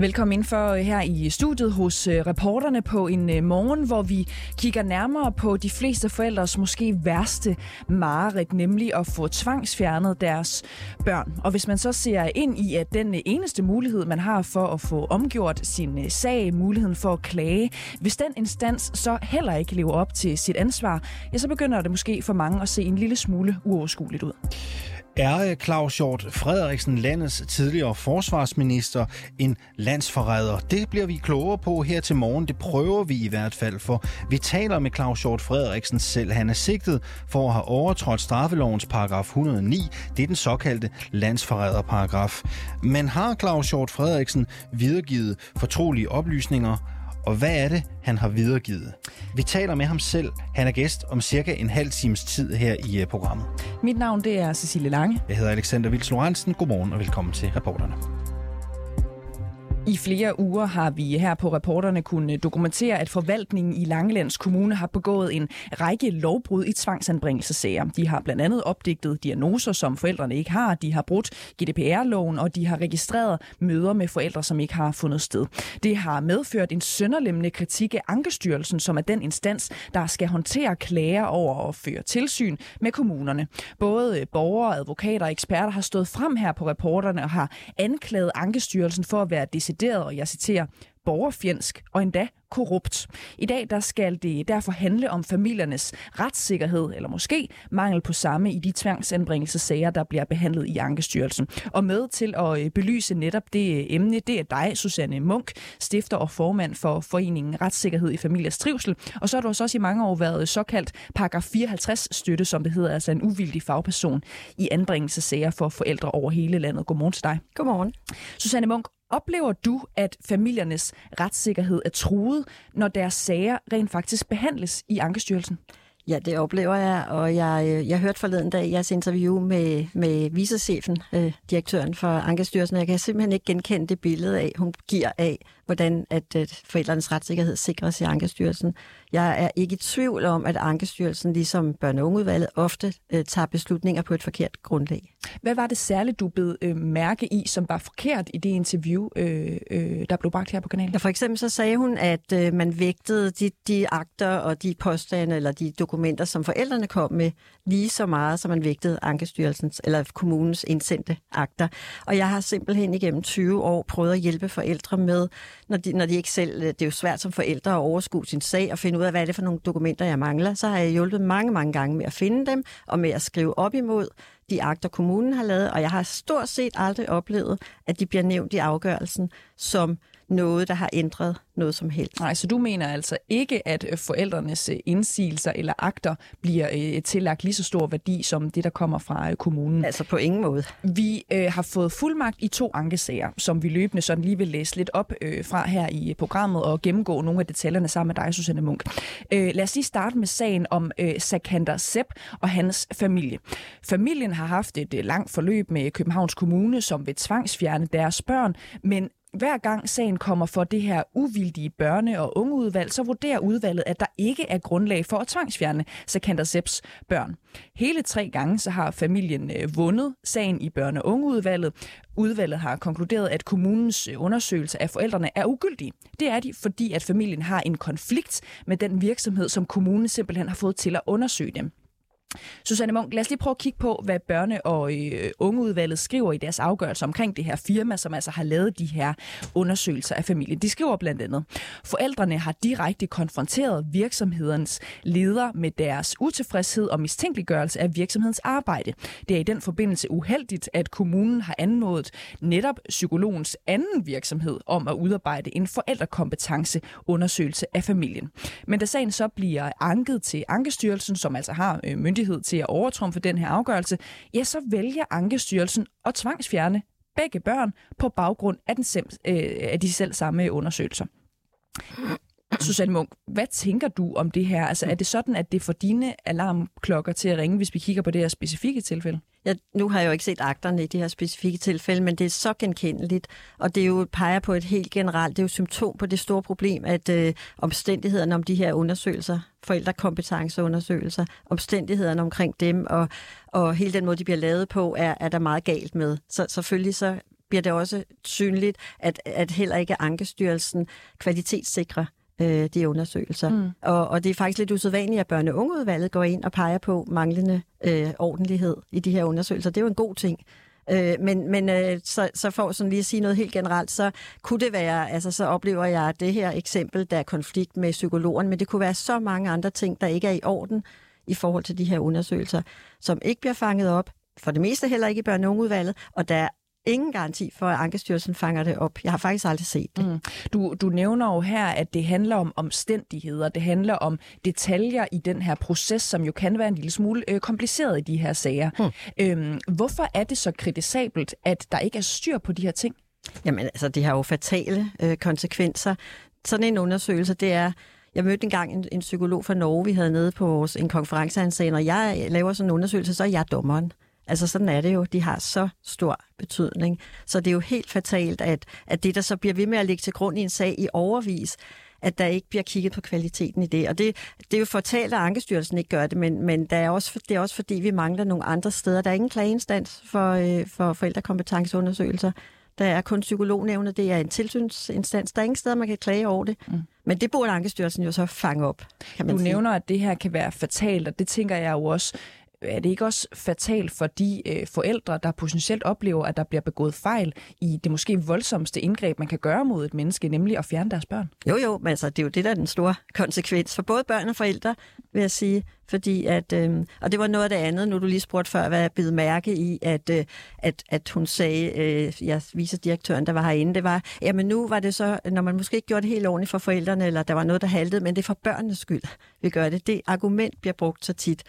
Velkommen indenfor her i studiet hos reporterne på en morgen, hvor vi kigger nærmere på de fleste forældres måske værste mareridt, nemlig at få tvangsfjernet deres børn. Og hvis man så ser ind i, at den eneste mulighed, man har for at få omgjort sin sag, muligheden for at klage, hvis den instans så heller ikke lever op til sit ansvar, ja, så begynder det måske for mange at se en lille smule uoverskueligt ud. Er Claus Hjort Frederiksen, landets tidligere forsvarsminister, en landsforræder? Det bliver vi klogere på her til morgen. Det prøver vi i hvert fald, for vi taler med Claus Hjort Frederiksen selv. Han er sigtet for at have overtrådt straffelovens paragraf 109. Det er den såkaldte landsforræderparagraf. Men har Claus Hjort Frederiksen videregivet fortrolige oplysninger? Og hvad er det, han har videregivet? Vi taler med ham selv. Han er gæst om cirka en halv times tid her i programmet. Mit navn det er Cecilie Lange. Jeg hedder Alexander Vils Lorentzen. Godmorgen og velkommen til Reporterne. I flere uger har vi her på Reporterne kunnet dokumentere, at forvaltningen i Langelands Kommune har begået en række lovbrud i tvangsanbringelsesager. De har blandt andet opdigtet diagnoser, som forældrene ikke har. De har brudt GDPR-loven, og de har registreret møder med forældre, som ikke har fundet sted. Det har medført en sønderlemmende kritik af Ankestyrelsen, som er den instans, der skal håndtere klager over og føre tilsyn med kommunerne. Både borgere, advokater og eksperter har stået frem her på Reporterne og har anklaget Ankestyrelsen for at være og jeg citerer, borgerfjendsk og endda korrupt. I dag der skal det derfor handle om familiernes retssikkerhed, eller måske mangel på samme i de tvangsanbringelsesager, der bliver behandlet i Ankestyrelsen. Og med til at belyse netop det emne, det er dig, Susanne Munck, stifter og formand for Foreningen Retssikkerhed i Familiers Trivsel. Og så har du også i mange år været såkaldt paragraf 54-støtte, som det hedder, altså en uvildig fagperson i anbringelsesager for forældre over hele landet. Godmorgen til dig. Godmorgen. Susanne Munck, oplever du, at familiernes retssikkerhed er truet, når deres sager rent faktisk behandles i Ankestyrelsen? Ja, det oplever jeg, og jeg hørte forleden dag jeres interview med vicechefen, direktøren for Ankestyrelsen, og jeg kan simpelthen ikke genkende det billede af, hun giver af, hvordan at forældrenes retssikkerhed sikres i Ankestyrelsen. Jeg er ikke i tvivl om, at Ankestyrelsen, ligesom børne- og ungeudvalget, ofte tager beslutninger på et forkert grundlag. Hvad var det særligt, du bed mærke i, som var forkert i det interview, der blev bragt her på kanalen? Ja, for eksempel så sagde hun, at man vægtede de akter og de påstande eller de dokumenter, som forældrene kom med, lige så meget, som man vægtede Ankestyrelsens eller kommunens indsendte akter. Og jeg har simpelthen igennem 20 år prøvet at hjælpe forældre med, når de ikke selv, det er jo svært som forældre at overskue sin sag og finde ud af, hvad er det for nogle dokumenter, jeg mangler, så har jeg hjulpet mange, mange gange med at finde dem og med at skrive op imod de akter, kommunen har lavet, og jeg har stort set aldrig oplevet, at de bliver nævnt i afgørelsen som noget, der har ændret noget som helst. Nej, så du mener altså ikke, at forældrenes indsigelser eller akter bliver tillagt lige så stor værdi som det, der kommer fra kommunen? Altså på ingen måde. Vi har fået fuldmagt i 2 ankesager, som vi løbende sådan lige vil læse lidt op fra her i programmet og gennemgå nogle af detaljerne sammen med dig, Susanne Munck. Lad os lige starte med sagen om Sekander Sepp og hans familie. Familien har haft et langt forløb med Københavns Kommune, som vil tvangsfjerne deres børn, men hver gang sagen kommer for det her uvildige børne- og ungeudvalg, så vurderer udvalget, at der ikke er grundlag for at tvangsfjerne Sekander Sepps børn. Hele 3 gange så har familien vundet sagen i børne- og ungeudvalget. Udvalget har konkluderet, at kommunens undersøgelse af forældrene er ugyldig. Det er de, fordi at familien har en konflikt med den virksomhed, som kommunen simpelthen har fået til at undersøge dem. Susanne Munck, lad os lige prøve at kigge på, hvad børne- og ungeudvalget skriver i deres afgørelse omkring det her firma, som altså har lavet de her undersøgelser af familien. De skriver blandt andet, forældrene har direkte konfronteret virksomhedens leder med deres utilfredshed og mistænkeliggørelse af virksomhedens arbejde. Det er i den forbindelse uheldigt, at kommunen har anmodet netop psykologens anden virksomhed om at udarbejde en forældrekompetenceundersøgelse af familien. Men da sagen så bliver anket til Ankestyrelsen, som altså har myndighed til at overtrumfe den her afgørelse, ja, så vælger Ankestyrelsen at tvangsfjerne begge børn på baggrund af, af de selv samme undersøgelser. Susanne Munck, hvad tænker du om det her? Altså, er det sådan, at det får dine alarmklokker til at ringe, hvis vi kigger på det her specifikke tilfælde? Ja, nu har jeg jo ikke set akterne i det her specifikke tilfælde, men det er så genkendeligt, og det er jo peger på et helt generelt, det er jo symptom på det store problem, at omstændighederne om de her undersøgelser, forældrekompetenceundersøgelser, omstændighederne omkring dem og hele den måde, de bliver lavet på, er der meget galt med. Så selvfølgelig så bliver det også synligt, at heller ikke Ankestyrelsen kvalitetssikrer de undersøgelser. Mm. Og det er faktisk lidt usædvanligt, at børne- og ungeudvalget går ind og peger på manglende ordentlighed i de her undersøgelser. Det er jo en god ting. Men for sådan lige at sige noget helt generelt, så kunne det være, altså så oplever jeg det her eksempel, der er konflikt med psykologen, men det kunne være så mange andre ting, der ikke er i orden i forhold til de her undersøgelser, som ikke bliver fanget op, for det meste heller ikke i børne- og ungeudvalget, og der er ingen garanti for, at Ankestyrelsen fanger det op. Jeg har faktisk aldrig set det. Mm. Du nævner jo her, at det handler om omstændigheder. Det handler om detaljer i den her proces, som jo kan være en lille smule kompliceret i de her sager. Mm. Hvorfor er det så kritisabelt, at der ikke er styr på de her ting? Jamen altså, det har jo fatale konsekvenser. Sådan en undersøgelse, det er... Jeg mødte engang en psykolog fra Norge, vi havde nede på vores, en konference, han sagde, når jeg laver sådan en undersøgelse, så er jeg dommeren. Altså sådan er det jo. De har så stor betydning. Så det er jo helt fatalt, at det, der så bliver ved med at ligge til grund i en sag i overvis, at der ikke bliver kigget på kvaliteten i det. Og det er jo fatalt, at Ankestyrelsen ikke gør det, men der er også, det er også fordi, vi mangler nogle andre steder. Der er ingen klageinstans for forældrekompetenceundersøgelser. Der er kun psykolognævnet, det er en tilsynsinstans. Der er ingen steder, man kan klage over det. Mm. Men det burde Ankestyrelsen jo så fange op, kan man sige. Du nævner, at det her kan være fatalt, og det tænker jeg jo også. Er det ikke også fatalt for de forældre, der potentielt oplever, at der bliver begået fejl i det måske voldsomste indgreb, man kan gøre mod et menneske, nemlig at fjerne deres børn? Jo, men altså, det er jo det, der er den store konsekvens for både børn og forældre, vil jeg sige. Fordi at, og det var noget af det andet, nu du lige spurgte før, hvad jeg bed mærke i, at hun sagde, jeg vicedirektøren, der var herinde, det var, jamen nu var det så, når man måske ikke gjorde det helt ordentligt for forældrene, eller der var noget, der haltede, men det er for børnenes skyld, vi gør det. Det argument bliver brugt så tit.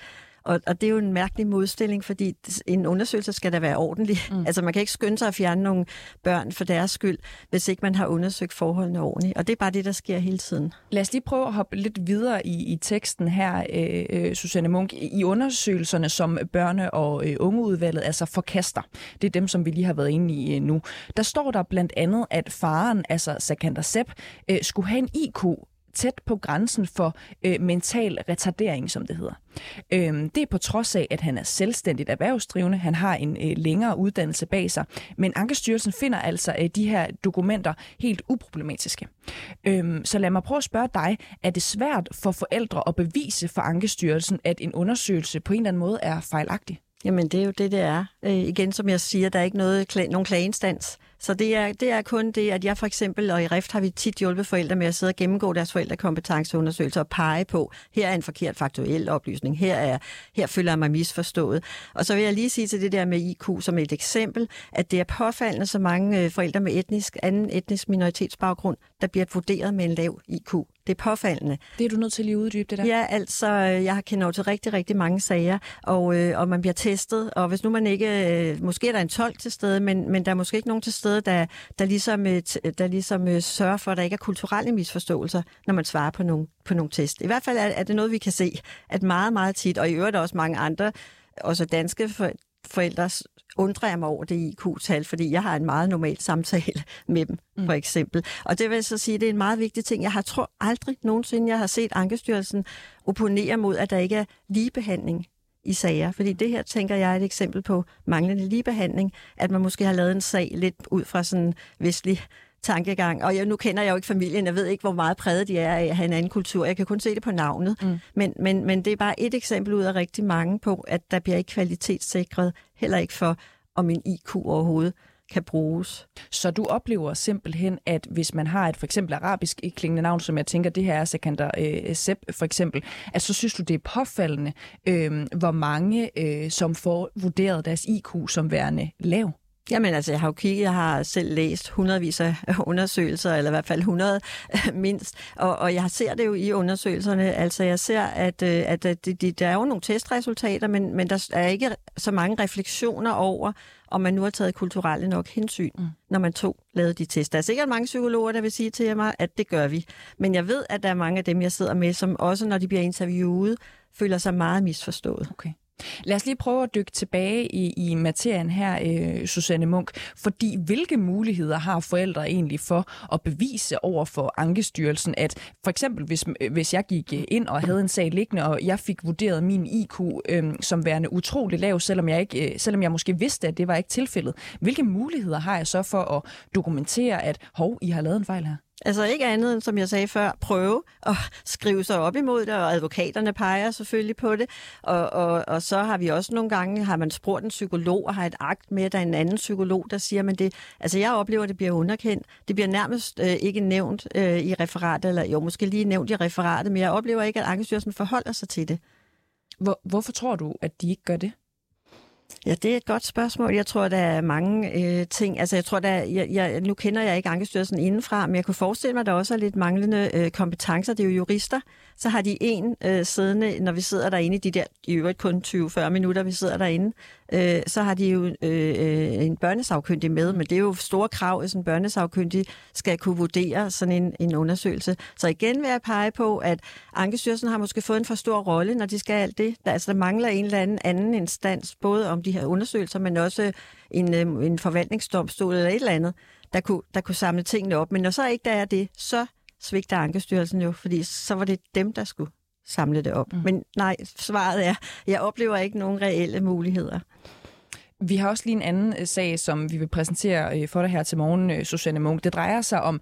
Og det er jo en mærkelig modstilling, fordi en undersøgelse skal da være ordentlig. Mm. Altså man kan ikke skynde sig at fjerne nogle børn for deres skyld, hvis ikke man har undersøgt forholdene ordentligt. Og det er bare det, der sker hele tiden. Lad os lige prøve at hoppe lidt videre i teksten her, Susanne Munck. I undersøgelserne, som børne- og ungeudvalget altså forkaster, det er dem, som vi lige har været inde i nu, der står der blandt andet, at faren, altså Sekander Sepp, skulle have en IQ tæt på grænsen for mental retardering, som det hedder. Det er på trods af, at han er selvstændigt erhvervsdrivende, han har en længere uddannelse bag sig, men Ankestyrelsen finder altså de her dokumenter helt uproblematiske. Så lad mig prøve at spørge dig, er det svært for forældre at bevise for Ankestyrelsen, at en undersøgelse på en eller anden måde er fejlagtig? Jamen det er jo det er. Igen som jeg siger, der er ikke nogen klageinstans. Så det er kun det, at jeg for eksempel, og i Rift har vi tit hjulpet forældre med at sidde og gennemgå deres forældrekompetenceundersøgelser og pege på, her er en forkert faktuel oplysning, her føler jeg mig misforstået. Og så vil jeg lige sige til det der med IQ som et eksempel, at det er påfaldende så mange forældre med anden etnisk minoritetsbaggrund, der bliver vurderet med en lav IQ. Det er påfaldende. Det er du nødt til at lige uddybe det der? Ja, altså, jeg har kendt over til rigtig, rigtig mange sager, og man bliver testet, og hvis nu man ikke, måske er der en tolk til stede, men der er måske ikke nogen til stede, der ligesom sørger for, at der ikke er kulturelle misforståelser, når man svarer på nogle test. I hvert fald er det noget, vi kan se, at meget, meget tit, og i øvrigt også mange andre, også danske forældre, undrer jeg mig over det IQ-tal, fordi jeg har en meget normal samtale med dem, for eksempel. Og det vil så sige, at det er en meget vigtig ting. Jeg tror aldrig nogensinde, jeg har set Ankestyrelsen opponere mod, at der ikke er ligebehandling i sager. Fordi det her, tænker jeg, er et eksempel på manglende ligebehandling, at man måske har lavet en sag lidt ud fra sådan en vestlig tankegang. Og nu kender jeg jo ikke familien, jeg ved ikke, hvor meget præget de er af at have en anden kultur. Jeg kan kun se det på navnet. Mm. Men det er bare et eksempel ud af rigtig mange på, at der bliver ikke kvalitetssikret, heller ikke for, om en IQ overhovedet kan bruges. Så du oplever simpelthen, at hvis man har et for eksempel arabisk klingende navn, som jeg tænker, det her er Sekander Sepp for eksempel, at så synes du, det er påfaldende, hvor mange som får vurderet deres IQ som værende lav? Jamen altså, jeg har jo kigget, jeg har selv læst hundredvis af undersøgelser, eller i hvert fald 100 mindst, og jeg ser det jo i undersøgelserne, altså jeg ser, at der er jo nogle testresultater, men der er ikke så mange refleksioner over, om man nu har taget kulturelle nok hensyn, når man lavede de test. Der er sikkert mange psykologer, der vil sige til mig, at det gør vi, men jeg ved, at der er mange af dem, jeg sidder med, som også når de bliver interviewet, føler sig meget misforstået. Okay. Lad os lige prøve at dykke tilbage i materien her, Susanne Munck, fordi hvilke muligheder har forældre egentlig for at bevise over for Ankestyrelsen, at for eksempel hvis jeg gik ind og havde en sag liggende, og jeg fik vurderet min IQ som værende utrolig lav, selvom jeg måske vidste, at det var ikke tilfældet. Hvilke muligheder har jeg så for at dokumentere, at I har lavet en fejl her? Altså ikke andet end, som jeg sagde før, prøve at skrive sig op imod det, og advokaterne peger selvfølgelig på det. Og så har vi også nogle gange, har man spurgt en psykolog og har et akt med, der er en anden psykolog, der siger, men det, altså jeg oplever, at det bliver underkendt. Det bliver nærmest ikke nævnt i referatet, eller jo, måske lige nævnt i referatet, men jeg oplever ikke, at Ankestyrelsen forholder sig til det. Hvorfor tror du, at de ikke gør det? Ja, det er et godt spørgsmål. Jeg tror, der er mange ting. Altså, nu kender jeg ikke Ankestyrelsen indenfra, men jeg kunne forestille mig, at der også er lidt manglende kompetencer. Det er jo jurister. Så har de en siddende, når vi sidder derinde, de der i øvrigt kun 20-40 minutter, vi sidder derinde, så har de jo en børnesagkyndig med, men det er jo store krav, at en børnesagkyndig skal kunne vurdere sådan en undersøgelse. Så igen vil jeg pege på, at Ankestyrelsen har måske fået en for stor rolle, når de skal alt det. Der mangler en eller anden instans, både om de her undersøgelser, men også en forvaltningsdomstol eller et eller andet, der kunne samle tingene op. Men når så ikke der er det, så svigter Ankestyrelsen jo, fordi så var det dem, der skulle samle det op. Men nej, svaret er, jeg oplever ikke nogen reelle muligheder. Vi har også lige en anden sag, som vi vil præsentere for dig her til morgen, Susanne Munck. Det drejer sig om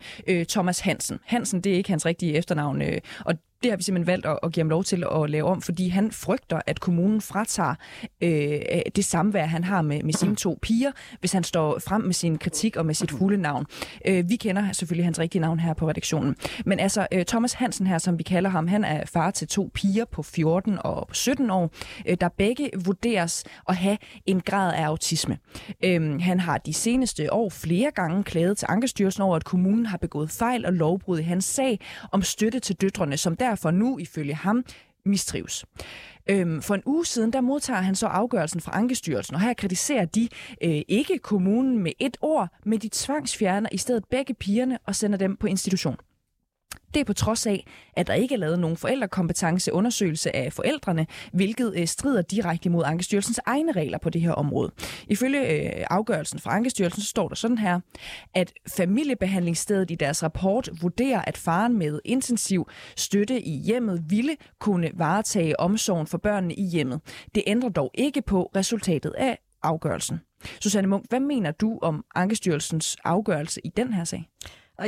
Thomas Hansen. Hansen, det er ikke hans rigtige efternavn, og det har vi simpelthen valgt at give ham lov til at lave om, fordi han frygter, at kommunen fratager det samvær, han har med sine to piger, hvis han står frem med sin kritik og med sit fulde navn. Vi kender selvfølgelig hans rigtige navn her på redaktionen. Men altså, Thomas Hansen her, som vi kalder ham, han er far til to piger på 14 og 17 år, der begge vurderes at have en grad af autisme. Han har de seneste år flere gange klaget til Ankestyrelsen over, at kommunen har begået fejl og lovbrud i hans sag om støtte til døtrene, som derfor nu, ifølge ham, mistrives. For en uge siden, der modtager han så afgørelsen fra Ankestyrelsen, og her kritiserer de ikke kommunen med et ord, men de tvangsfjerner i stedet begge pigerne og sender dem på institution. Det er på trods af, at der ikke er lavet nogen forældrekompetenceundersøgelse af forældrene, hvilket strider direkte mod Ankestyrelsens egne regler på det her område. Ifølge afgørelsen fra Ankestyrelsen, så står der sådan her, at familiebehandlingsstedet i deres rapport vurderer, at faren med intensiv støtte i hjemmet ville kunne varetage omsorgen for børnene i hjemmet. Det ændrer dog ikke på resultatet af afgørelsen. Susanne Munck, hvad mener du om Ankestyrelsens afgørelse i den her sag? Og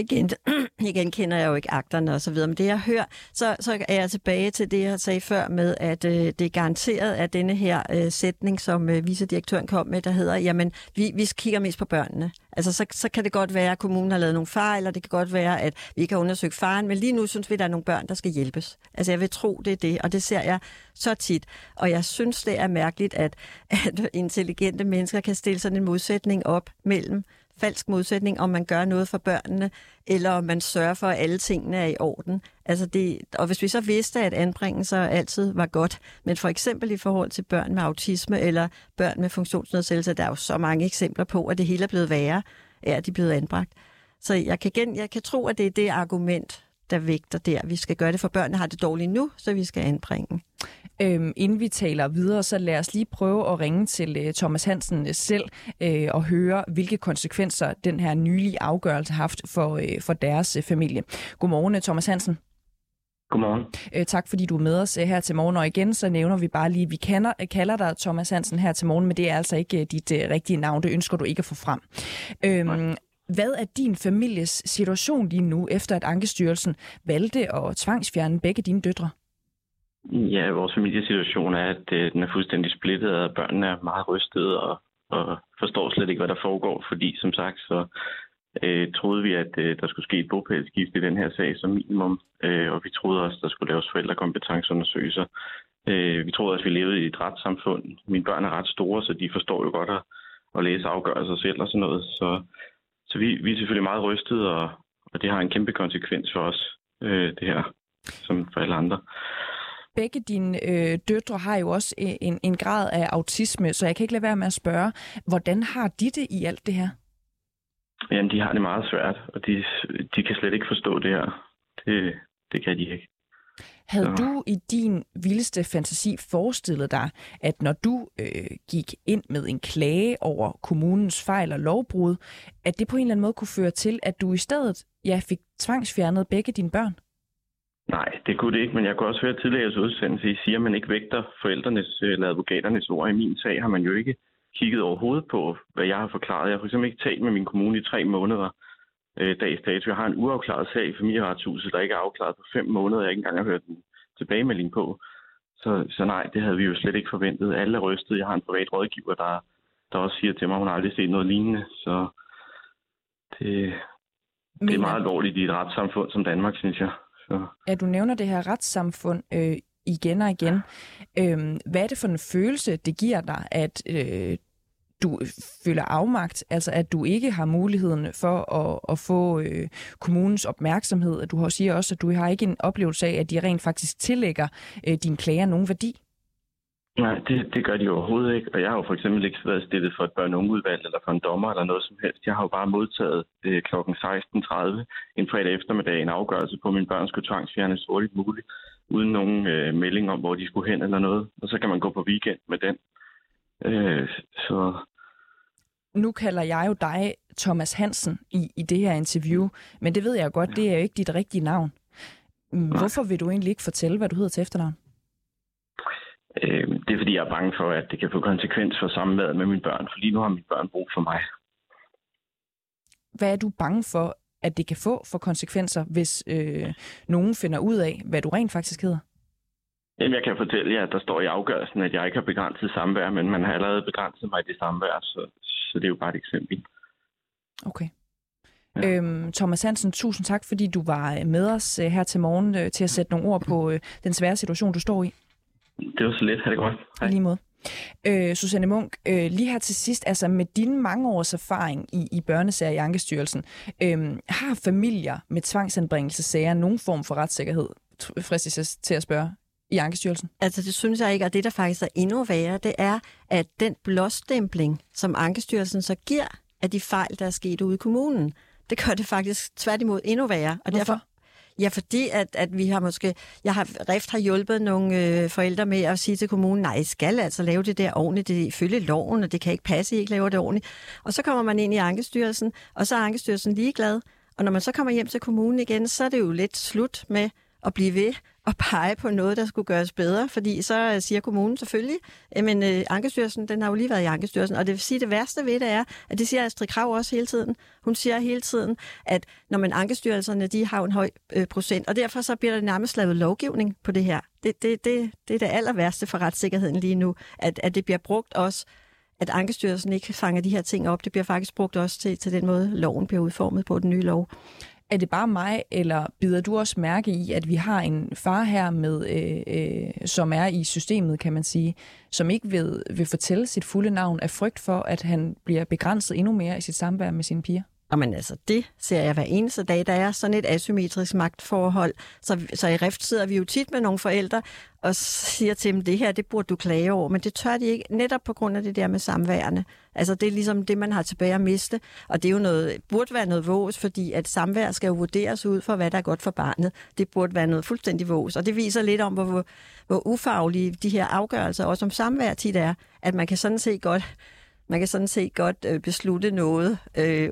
igen kender jeg jo ikke akterne og så videre, men det jeg hører, så er jeg tilbage til det, jeg sagde før med, at det er garanteret, at denne her sætning, som vicedirektøren kom med, der hedder, jamen, vi kigger mest på børnene. Altså, så kan det godt være, at kommunen har lavet nogle fejl, og det kan godt være, at vi ikke har undersøgt faren, men lige nu synes vi, at der er nogle børn, der skal hjælpes. Altså, jeg vil tro, det er det, og det ser jeg så tit. Og jeg synes, det er mærkeligt, at intelligente mennesker kan stille sådan en modsætning op mellem falsk modsætning, om man gør noget for børnene, eller om man sørger for, at alle tingene er i orden. Altså og hvis vi så vidste, at anbringelser altid var godt, men for eksempel i forhold til børn med autisme eller børn med funktionsnedsættelse, der er jo så mange eksempler på, at det hele er blevet værre, at de er blevet anbragt. Så jeg kan tro, at det er det argument, der vægter der. Vi skal gøre det for børnene, har det dårligt nu, så vi skal anbringe. Inden vi taler videre, så lad os lige prøve at ringe til Thomas Hansen selv og høre, hvilke konsekvenser den her nylige afgørelse har haft for deres familie. Godmorgen, Thomas Hansen. Godmorgen. Tak fordi du er med os her til morgen, og igen så nævner vi bare lige, vi kalder dig Thomas Hansen her til morgen, men det er altså ikke dit rigtige navn, det ønsker du ikke at få frem. Hvad er din families situation lige nu, efter at Ankestyrelsen valgte at tvangsfjerne begge dine døtre? Ja, vores familiesituation er, at den er fuldstændig splittet, og børnene er meget rystede og forstår slet ikke, hvad der foregår, fordi som sagt, så troede vi, at der skulle ske et bopælsskift i den her sag som minimum, og vi troede også, der skulle laves forældrekompetenceundersøgelser. Vi troede også, vi levede i et retssamfund. Mine børn er ret store, så de forstår jo godt at læse afgørelser selv og sådan noget, så vi er selvfølgelig meget rystede, og det har en kæmpe konsekvens for os, det her, som for alle andre. Begge dine døtre har jo også en grad af autisme, så jeg kan ikke lade være med at spørge, hvordan har de det i alt det her? Jamen, de har det meget svært, og de kan slet ikke forstå det her. Det kan de ikke. Havde du i din vildeste fantasi forestillet dig, at når du gik ind med en klage over kommunens fejl og lovbrud, at det på en eller anden måde kunne føre til, at du i stedet fik tvangsfjernet begge dine børn? Nej, det kunne det ikke, men jeg kunne også høre tidligere udsendelse, I siger, at man ikke vægter forældrenes eller advokaternes ord. I min sag har man jo ikke kigget overhovedet på, hvad jeg har forklaret. Jeg har for eksempel ikke talt med min kommune i 3 måneder. Dags dato. Jeg har en uafklaret sag i Familieretshuset, der ikke er afklaret på 5 måneder. Jeg ikke engang har hørt en tilbagemelding på. Så nej, det havde vi jo slet ikke forventet. Alle er rystet. Jeg har en privat rådgiver, der også siger til mig, at hun aldrig har set noget lignende. Så det er meget alvorligt i et retssamfund som Danmark, synes jeg. Så. Ja, du nævner det her retssamfund igen og igen. Hvad er det for en følelse, det giver dig, at du føler afmagt, altså at du ikke har muligheden for at få kommunens opmærksomhed, og du siger også, at du har ikke en oplevelse af, at de rent faktisk tillægger dine klager nogen værdi? Nej, det gør de overhovedet ikke, og jeg har jo for eksempel ikke været stillet for et børn- og ungeudvalg eller for en dommer eller noget som helst. Jeg har jo bare modtaget kl. 16.30 en fredag eftermiddag en afgørelse på, at mine børn skulle tvangsfjernes hurtigt muligt, uden nogen melding om, hvor de skulle hen eller noget, og så kan man gå på weekend med den. Nu kalder jeg jo dig Thomas Hansen i det her interview, men det ved jeg godt, det er jo ikke dit rigtige navn. Hvorfor vil du egentlig ikke fortælle, hvad du hedder til efternavn? Det er, fordi jeg er bange for, at det kan få konsekvens for samværet med mine børn, for lige nu har mine børn brug for mig. Hvad er du bange for, at det kan få for konsekvenser, hvis nogen finder ud af, hvad du rent faktisk hedder? Jamen, jeg kan fortælle jer, at der står i afgørelsen, at jeg ikke har begrænset samvær, men man har allerede begrænset mig i det samvær, så det er jo bare et eksempel. Okay. Ja. Thomas Hansen, tusind tak, fordi du var med os her til morgen til at sætte nogle ord på den svære situation, du står i. Det var så lidt. Ha' det godt. Hej. Lige måde. Susanne Munck, lige her til sidst, altså med dine mange års erfaring i børnesager i Ankestyrelsen, har familier med tvangsanbringelsesager nogen form for retssikkerhed? Fristes til at spørge. I Ankestyrelsen? Altså det synes jeg ikke, og det der faktisk er endnu værre, det er, at den blåstempling, som Ankestyrelsen så giver af de fejl, der er sket ude i kommunen, det gør det faktisk tværtimod endnu værre. Og derfor, ja, fordi at vi har måske... Rift har hjulpet nogle forældre med at sige til kommunen, nej, I skal altså lave det der ordentligt, det ifølge loven, og det kan ikke passe, I ikke laver det ordentligt. Og så kommer man ind i Ankestyrelsen, og så er Ankestyrelsen ligeglad. Og når man så kommer hjem til kommunen igen, så er det jo lidt slut med at blive ved og pege på noget, der skulle gøres bedre, fordi så siger kommunen selvfølgelig, men Ankestyrelsen, den har jo lige været i Ankestyrelsen, og det vil sige, at det værste ved det er, at det siger Astrid Krag også hele tiden. Hun siger hele tiden, at når man Ankestyrelserne, de har en høj procent, og derfor så bliver der nærmest lavet lovgivning på det her. Det er det aller værste for retssikkerheden lige nu, at det bliver brugt også, at Ankestyrelsen ikke fanger de her ting op. Det bliver faktisk brugt også til den måde, loven bliver udformet på, den nye lov. Er det bare mig, eller bider du også mærke i, at vi har en far her, med, som er i systemet, kan man sige, som ikke vil fortælle sit fulde navn af frygt for, at han bliver begrænset endnu mere i sit samvær med sine piger? Jamen altså, det ser jeg hver eneste dag. Der er sådan et asymmetrisk magtforhold. Så i Rift sidder vi jo tit med nogle forældre og siger til dem, det her, det burde du klage over. Men det tør de ikke, netop på grund af det der med samværende. Altså det er ligesom det, man har tilbage at miste. Og det er jo noget, burde være noget vås, fordi at samvær skal jo vurderes ud for, hvad der er godt for barnet. Det burde være noget fuldstændig vås. Og det viser lidt om, hvor ufaglige de her afgørelser, også om samvær tit er, at man kan sådan set godt... Man kan sådan set godt beslutte noget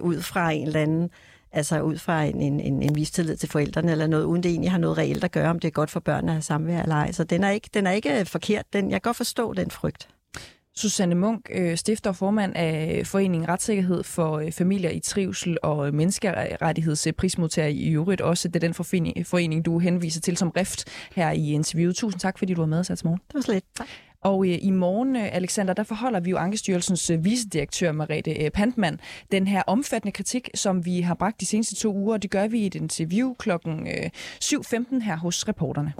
ud fra en eller anden, altså ud fra en mistillid til forældrene eller noget, uden det egentlig har noget reelt at gøre, om det er godt for børnene at have samvær eller ej. Så den er ikke forkert. Jeg kan godt forstå den frygt. Susanne Munck, stifter og formand af Foreningen Retssikkerhed for Familier i Trivsel og Menneskerettighedsprismodtager i øvrigt også. Det er den forening, du henviser til som Rift her i interviewet. Tusind tak, fordi du var med os her til morgen. Det var slet. Tak. Og i morgen, Alexander, der forholder vi jo Ankestyrelsens vicedirektør, Merete Pantmann, den her omfattende kritik, som vi har bragt de seneste 2 uger. Det gør vi i et interview kl. 7.15 her hos Reporterne.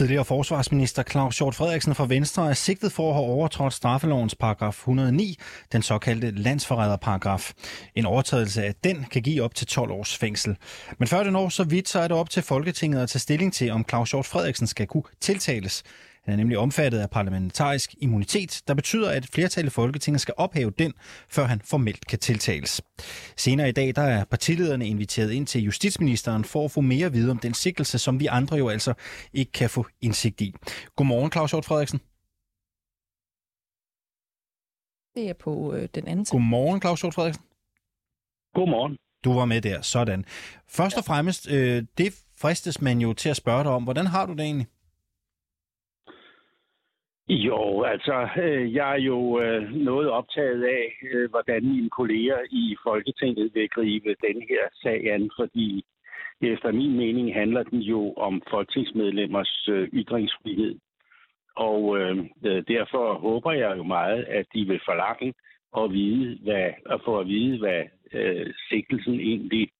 Tidligere forsvarsminister Claus Hjort Frederiksen fra Venstre er sigtet for at have overtrådt straffelovens paragraf 109, den såkaldte landsforræderparagraf. En overtrædelse af den kan give op til 12 års fængsel. Men før det når så vidt, så er det op til Folketinget at tage stilling til, om Claus Hjort Frederiksen skal kunne tiltales. Han er nemlig omfattet af parlamentarisk immunitet, der betyder, at et flertal i Folketinget skal ophæve den, før han formelt kan tiltales. Senere i dag der er partilederne inviteret ind til Justitsministeren for at få mere at vide om den sigtelse, som vi andre jo altså ikke kan få indsigt i. Godmorgen, Claus Hjort Frederiksen. Det er på den anden side. Godmorgen, Claus Hjort Frederiksen. Godmorgen. Du var med der, sådan. Først og fremmest, det fristes man jo til at spørge dig om. Hvordan har du det egentlig? Jo, altså, jeg er jo noget optaget af, hvordan mine kolleger i Folketinget vil gribe den her sag an, fordi efter min mening handler den jo om folketingsmedlemmers ytringsfrihed. Og derfor håber jeg jo meget, at de vil forlange at få at vide, hvad sigtelsen egentlig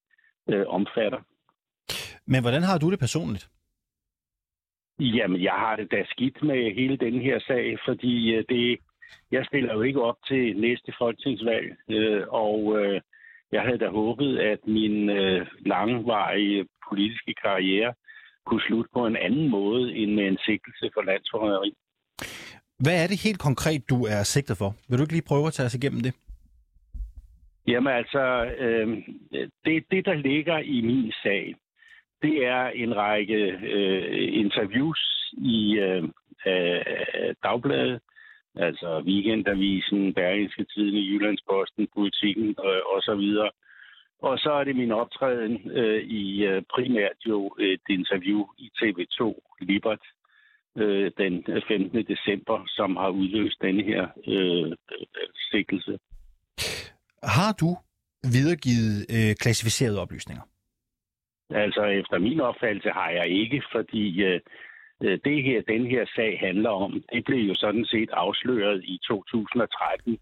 omfatter. Men hvordan har du det personligt? Jamen, jeg har det da skidt med hele den her sag, fordi jeg stiller jo ikke op til næste folketingsvalg, og jeg havde da håbet, at min langvarige politiske karriere kunne slutte på en anden måde end med en sigtelse for landsforræderi. Hvad er det helt konkret, du er sigtet for? Vil du ikke lige prøve at tage os igennem det? Jamen altså, det der ligger i min sag, det er en række interviews i dagbladet, altså Weekendavisen, Berlingske Tidende, Jyllandsposten, Politiken osv. Og så er det min optræden i primært jo et interview i TV2 Libert den 15. december, som har udløst denne her sigtelse. Har du videregivet klassificerede oplysninger? Altså efter min opfattelse har jeg ikke, fordi den her sag handler om, det blev jo sådan set afsløret i 2013,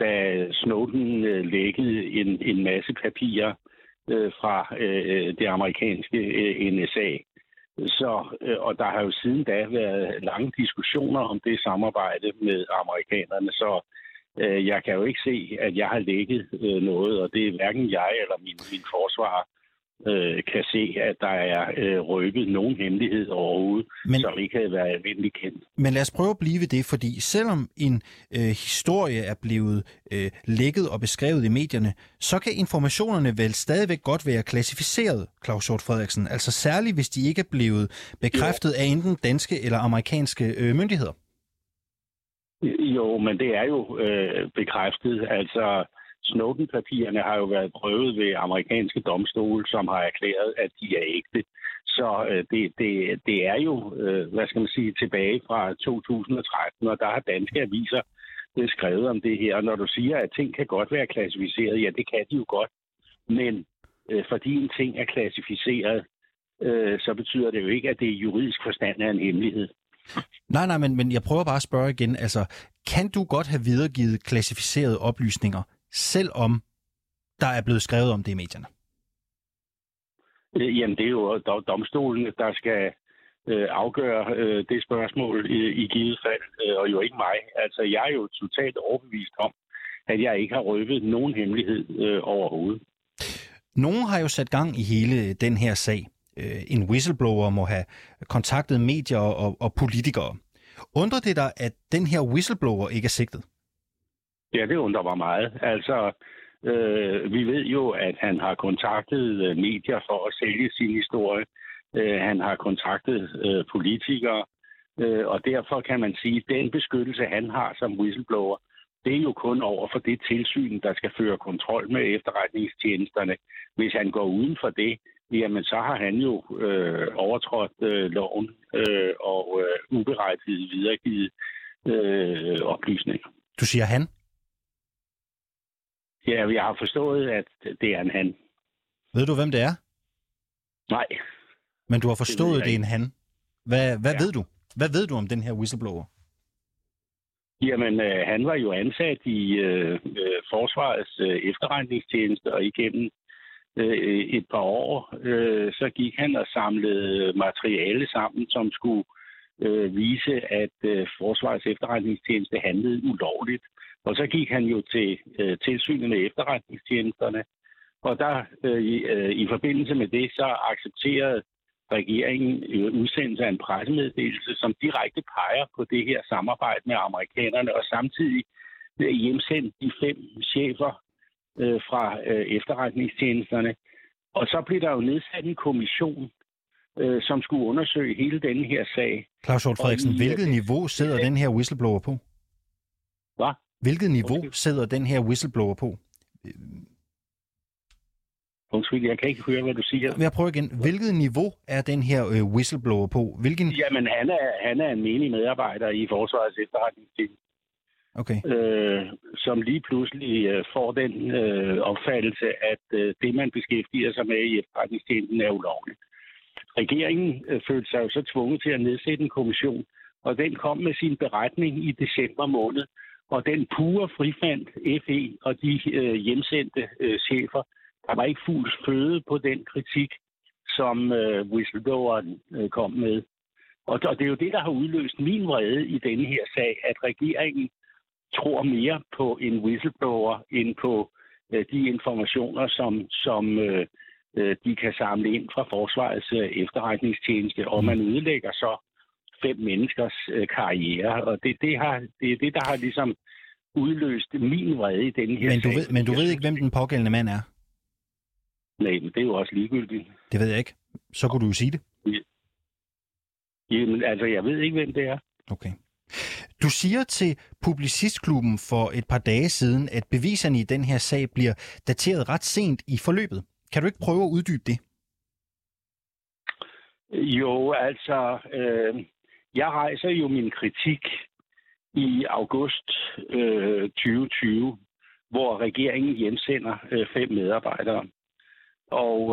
da Snowden lækkede en masse papirer fra det amerikanske NSA. Og der har jo siden da været lange diskussioner om det samarbejde med amerikanerne, så jeg kan jo ikke se, at jeg har lækket noget, og det er hverken jeg eller min forsvarer kan se, at der er røbet nogen hemmelighed overhovedet, som ikke havde været almindeligt kendt. Men lad os prøve at blive ved det, fordi selvom en historie er blevet lækket og beskrevet i medierne, så kan informationerne vel stadigvæk godt være klassificeret, Claus Hjort Frederiksen, altså særligt hvis de ikke er blevet bekræftet af enten danske eller amerikanske myndigheder. Jo, men det er jo bekræftet, altså Snowden-papirerne har jo været prøvet ved amerikanske domstole, som har erklæret, at de er ægte. Så det er jo, tilbage fra 2013, og der har danske aviser skrevet om det her. Og når du siger, at ting kan godt være klassificeret, ja, det kan de jo godt. Men fordi en ting er klassificeret, så betyder det jo ikke, at det i juridisk forstand er en hemmelighed. Nej, men jeg prøver bare at spørge igen. Altså, kan du godt have videregivet klassificerede oplysninger, selvom der er blevet skrevet om det i medierne? Jamen, det er jo domstolen, der skal afgøre det spørgsmål i givet fald, og jo ikke mig. Altså, jeg er jo totalt overbevist om, at jeg ikke har røbet nogen hemmelighed overhovedet. Nogen har jo sat gang i hele den her sag. En whistleblower må have kontaktet medier og politikere. Undrer det dig, at den her whistleblower ikke er sigtet? Ja, det undrer mig meget. Altså, vi ved jo, at han har kontaktet medier for at sælge sin historie. Han har kontaktet politikere, og derfor kan man sige, at den beskyttelse, han har som whistleblower, det er jo kun over for det tilsyn, der skal føre kontrol med efterretningstjenesterne. Hvis han går uden for det, jamen så har han jo overtrådt loven og uberettiget videregivet oplysninger. Du siger han? Ja, jeg har forstået, at det er en han. Ved du, hvem det er? Nej. Men du har forstået, det er en han. Hvad ved du? Hvad ved du om den her whistleblower? Jamen, han var jo ansat i Forsvarets Efterretningstjeneste, og igennem et par år, så gik han og samlede materiale sammen, som skulle vise, at Forsvarets Efterretningstjeneste handlede ulovligt. Og så gik han jo til tilsynet med efterretningstjenesterne, og der i forbindelse med det, så accepterede regeringen udsendelse af en pressemeddelelse, som direkte peger på det her samarbejde med amerikanerne, og samtidig hjemsendt de 5 chefer fra efterretningstjenesterne. Og så blev der jo nedsat en kommission, som skulle undersøge hele denne her sag. Claus Hjort Frederiksen, hvilket niveau sidder den her whistleblower på? Hvad? Hvilket niveau sidder den her whistleblower på? Undskyld, jeg kan ikke høre, hvad du siger. Jeg prøver igen. Hvilket niveau er den her whistleblower på? Hvilken... Jamen, han er en menig medarbejder i Forsvarets Efterretningstjeneste. Okay. Som lige pludselig får den opfattelse, at det, man beskæftiger sig med i efterretningstjenesten, er ulovligt. Regeringen følte sig jo så tvunget til at nedsætte en kommission, og den kom med sin beretning i december måned, og den pure frifandt FE og de hjemsendte chefer. Der var ikke fuld føde på den kritik, som whistlebloweren kom med. Og det er jo det, der har udløst min vrede i denne her sag, at regeringen tror mere på en whistleblower end på de informationer, som de kan samle ind fra Forsvarets efterretningstjeneste, og man udlægger så 5 menneskers karriere, og det er det, der har ligesom udløst min vrede i denne her sag. Men du ved ikke, hvem den pågældende mand er? Nej, men det er jo også ligegyldigt. Det ved jeg ikke. Så kunne du jo sige det. Jamen, altså, jeg ved ikke, hvem det er. Okay. Du siger til Publicistklubben for et par dage siden, at beviserne i den her sag bliver dateret ret sent i forløbet. Kan du ikke prøve at uddybe det? Jo, altså, jeg rejser jo min kritik i august 2020, hvor regeringen hjemsender 5 medarbejdere. Og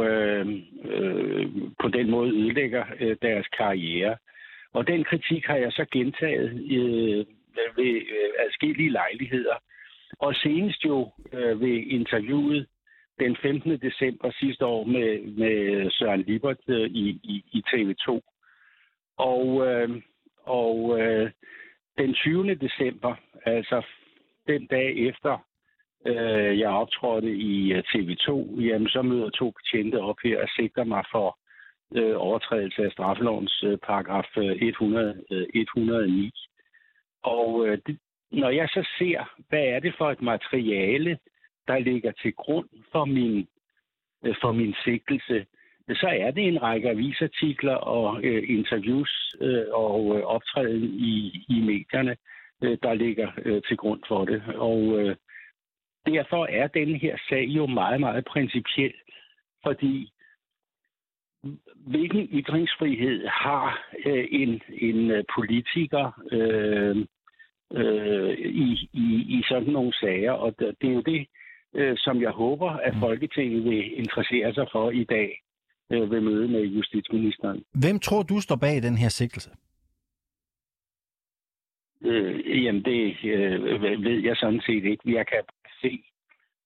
på den måde ødelægger deres karriere. Og den kritik har jeg så gentaget ved adskillige lejligheder. Og senest jo ved interviewet den 15. december sidste år med Søren Libert i TV2. Og den 20. december, altså den dag efter, jeg optrådte i TV2, jamen så møder 2 betjente op her og sigter mig for overtrædelse af straffelovens paragraf 109. Og når jeg så ser, hvad er det for et materiale, der ligger til grund for min sigtelse, så er det en række avisartikler og interviews og optræden i medierne, der ligger til grund for det. Og derfor er denne her sag jo meget, meget principiel, fordi hvilken ytringsfrihed har en politiker i sådan nogle sager? Og det er jo det, som jeg håber, at Folketinget vil interessere sig for i dag ved møde med Justitsministeren. Hvem tror du står bag den her sigtelse? Jamen det ved jeg sådan set ikke. Jeg kan se,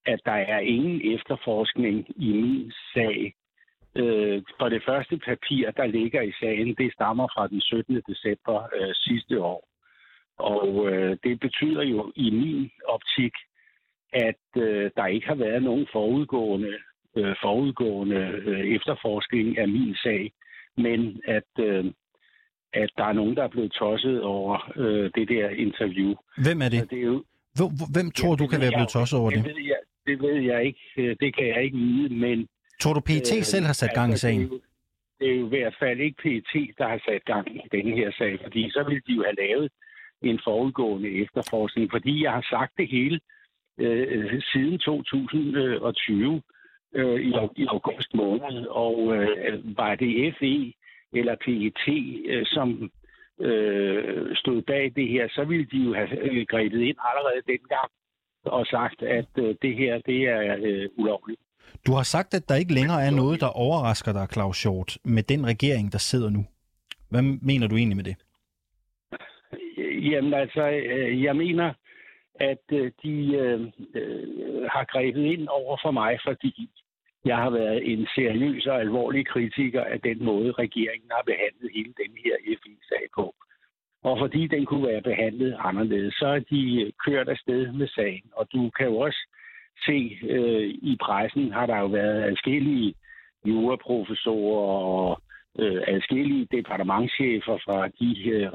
at der er ingen efterforskning i min sag. For det første papir, der ligger i sagen, det stammer fra den 17. december sidste år. Og det betyder jo i min optik, at der ikke har været nogen forudgående efterforskning af min sag, men at der er nogen, der er blevet tosset over det der interview. Hvem er det? Så det er jo... Hvem tror du kan være blevet tosset over det? Det ved jeg ikke. Det kan jeg ikke vide, men... Tror du, PET selv har sat gang i sagen? Det er jo i hvert fald ikke PET, der har sat gang i denne her sag, fordi så ville de jo have lavet en forudgående efterforskning, fordi jeg har sagt det hele siden 2020 i august måned, og var det FE eller PET, som stod bag det her, så ville de jo have grebet ind allerede dengang og sagt, at det her, det er ulovligt. Du har sagt, at der ikke længere er noget, der overrasker dig, Claus Hjort, med den regering, der sidder nu. Hvad mener du egentlig med det? Jamen altså, jeg mener, at de har grebet ind over for mig, fordi jeg har været en seriøs og alvorlig kritiker af den måde, regeringen har behandlet hele den her FE-sag på. Og fordi den kunne være behandlet anderledes, så er de kørt afsted med sagen. Og du kan jo også se, i pressen har der jo været adskillige juraprofessorer og adskillige departementschefer fra de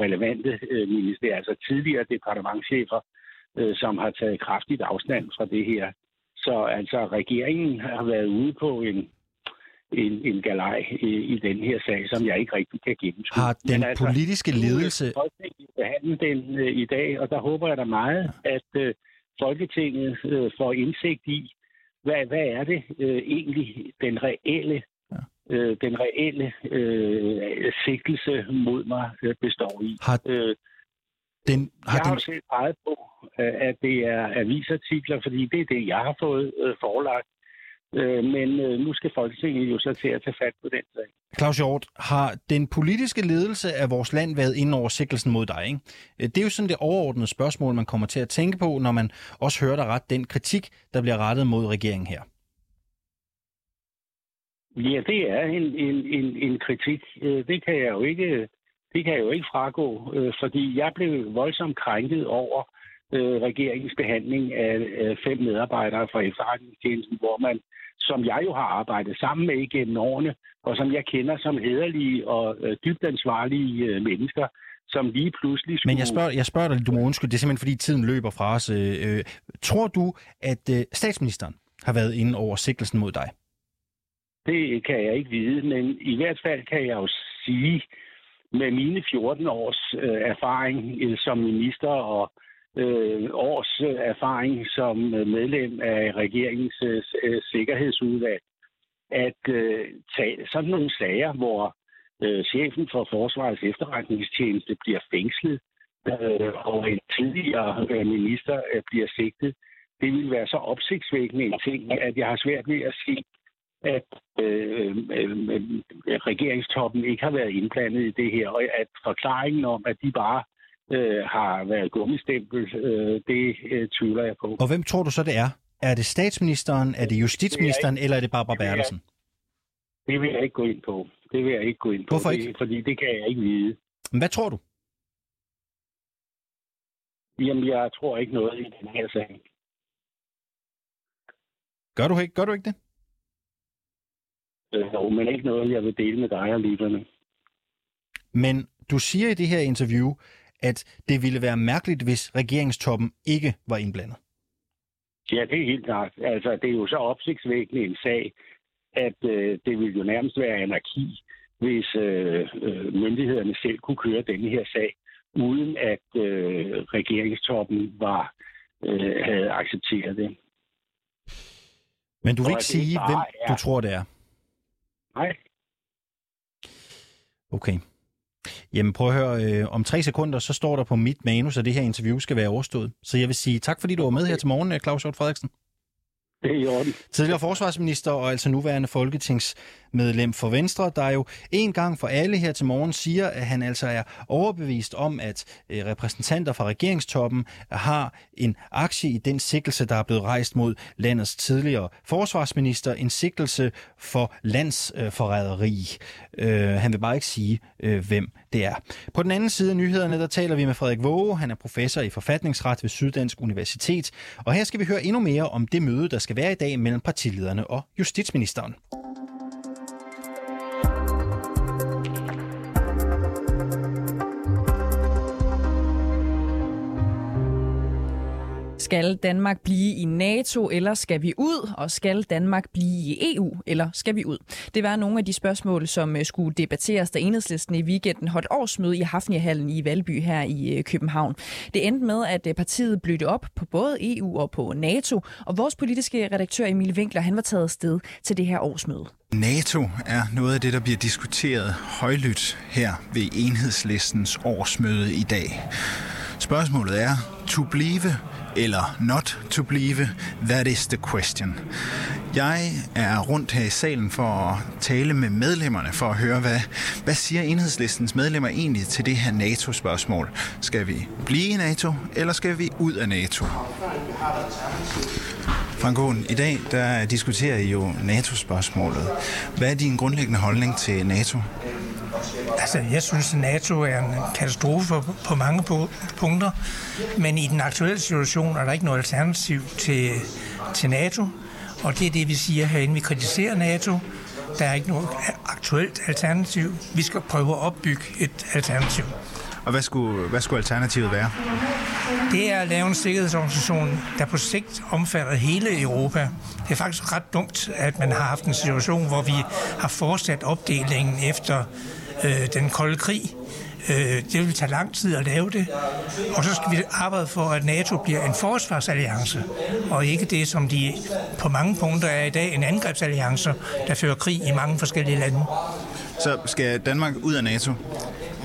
relevante ministerier, altså tidligere departementschefer, som har taget kraftigt afstand fra det her. Så altså regeringen har været ude på en galej i den her sag, som jeg ikke rigtig kan gennemskue. Har den altså, politiske ledelse... Folketinget behandler den i dag, og der håber jeg da meget, at Folketinget får indsigt i, hvad er det egentlig den reelle sigtelse mod mig består i. Jeg har selv peget på, at det er avisartikler, fordi det er det, jeg har fået forelagt. Men nu skal Folketinget jo så til at tage fat på den sag. Claus Hjort, har den politiske ledelse af vores land været inde over sigtelsen mod dig, ikke? Det er jo sådan det overordnede spørgsmål, man kommer til at tænke på, når man også hører dig ret den kritik, der bliver rettet mod regeringen her. Ja, det er en kritik. Det kan jeg jo ikke fragå, fordi jeg blev voldsomt krænket over regeringens behandling af 5 medarbejdere fra efterretningstjenesten, hvor man, som jeg jo har arbejdet sammen med igennem årene, og som jeg kender som hæderlige og dybt ansvarlige mennesker, som lige pludselig skulle... Men jeg spørger dig, du må undskylde, det er simpelthen fordi tiden løber fra os. Tror du, at statsministeren har været inde over sigtelsen mod dig? Det kan jeg ikke vide, men i hvert fald kan jeg jo sige, med mine 14 års erfaring som minister og års erfaring som medlem af regeringens sikkerhedsudvalg, at tage sådan nogle sager, hvor chefen for Forsvarets Efterretningstjeneste bliver fængslet, og en tidligere minister bliver sigtet, det vil være så opsigtsvækkende en ting, at jeg har svært ved at sige, at regeringstoppen ikke har været indblandet i det her, og at forklaringen om, at de bare har været gummistempel, det tvivler jeg på. Og hvem tror du så, det er? Er det statsministeren, er det justitsministeren, eller er det Barbara Bertelsen? Det vil jeg ikke gå ind på. Hvorfor ikke? Fordi det kan jeg ikke vide. Men hvad tror du? Jamen, jeg tror ikke noget i den her sag. Gør du ikke det? Jo, men ikke noget, jeg vil dele med dig og lytterne. Men du siger i det her interview, at det ville være mærkeligt, hvis regeringstoppen ikke var indblandet. Ja, det er helt klart. Altså, det er jo så opsigtsvækkende en sag, at det ville jo nærmest være anarki, hvis myndighederne selv kunne køre denne her sag, uden at regeringstoppen havde accepteret det. Men du vil ikke sige, hvem du tror, det er? Nej. Okay. Jamen prøv at høre, om 3 sekunder, så står der på mit manus, at det her interview skal være overstået. Så jeg vil sige tak, fordi du var med her til morgen, Claus Hjort Frederiksen. Det er i orden. Tidligere forsvarsminister og altså nuværende folketingsmedlem for Venstre, der jo en gang for alle her til morgen siger, at han altså er overbevist om, at repræsentanter fra regeringstoppen har en aktie i den sigtelse, der er blevet rejst mod landets tidligere forsvarsminister. En sigtelse for landsforræderi. Han vil bare ikke sige, hvem det er. På den anden side af nyhederne, der taler vi med Frederik Waage. Han er professor i forfatningsret ved Syddansk Universitet. Og her skal vi høre endnu mere om det møde, der skal være i dag mellem partilederne og justitsministeren. Skal Danmark blive i NATO, eller skal vi ud? Og skal Danmark blive i EU, eller skal vi ud? Det var nogle af de spørgsmål, som skulle debatteres, da Enhedslisten i weekenden holdt årsmøde i Hafnjahallen i Valby her i København. Det endte med, at partiet blødte op på både EU og på NATO, og vores politiske redaktør Emil Winckler, han var taget afsted til det her årsmøde. NATO er noget af det, der bliver diskuteret højlydt her ved Enhedslistens årsmøde i dag. Spørgsmålet er, to blive eller not to blive, that is the question. Jeg er rundt her i salen for at tale med medlemmerne, for at høre, hvad siger Enhedslistens medlemmer egentlig til det her NATO-spørgsmål. Skal vi blive i NATO, eller skal vi ud af NATO? Frank Aaen, i dag der diskuterer I jo NATO-spørgsmålet. Hvad er din grundlæggende holdning til NATO? Altså, jeg synes, at NATO er en katastrofe på mange punkter, men i den aktuelle situation er der ikke noget alternativ til NATO, og det er det, vi siger herinde. Vi kritiserer NATO, Der er ikke noget aktuelt alternativ. Vi skal prøve at opbygge et alternativ. Og hvad skulle alternativet være? Det er at lave en sikkerhedsorganisation, der på sigt omfatter hele Europa. Det er faktisk ret dumt, at man har haft en situation, hvor vi har fortsat opdelingen efter den kolde krig. Det vil tage lang tid at lave det. Og så skal vi arbejde for, at NATO bliver en forsvarsalliance, og ikke det, som de på mange punkter er i dag, en angrebsalliance, der fører krig i mange forskellige lande. Så skal Danmark ud af NATO?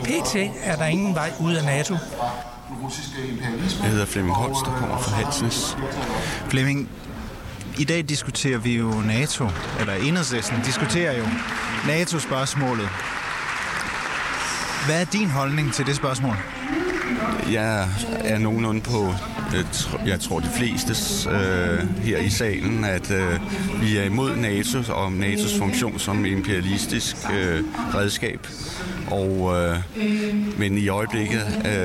PT er der ingen vej ud af NATO. Jeg hedder Flemming Holst, der kommer fra Halsens. Flemming, i dag diskuterer vi jo NATO, eller Enhedslisten diskuterer jo NATO-spørgsmålet. Hvad er din holdning til det spørgsmål? Jeg er nogenlunde på, jeg tror de flestes her i salen, at vi er imod NATO og NATO's funktion som imperialistisk redskab. Og, men i øjeblikket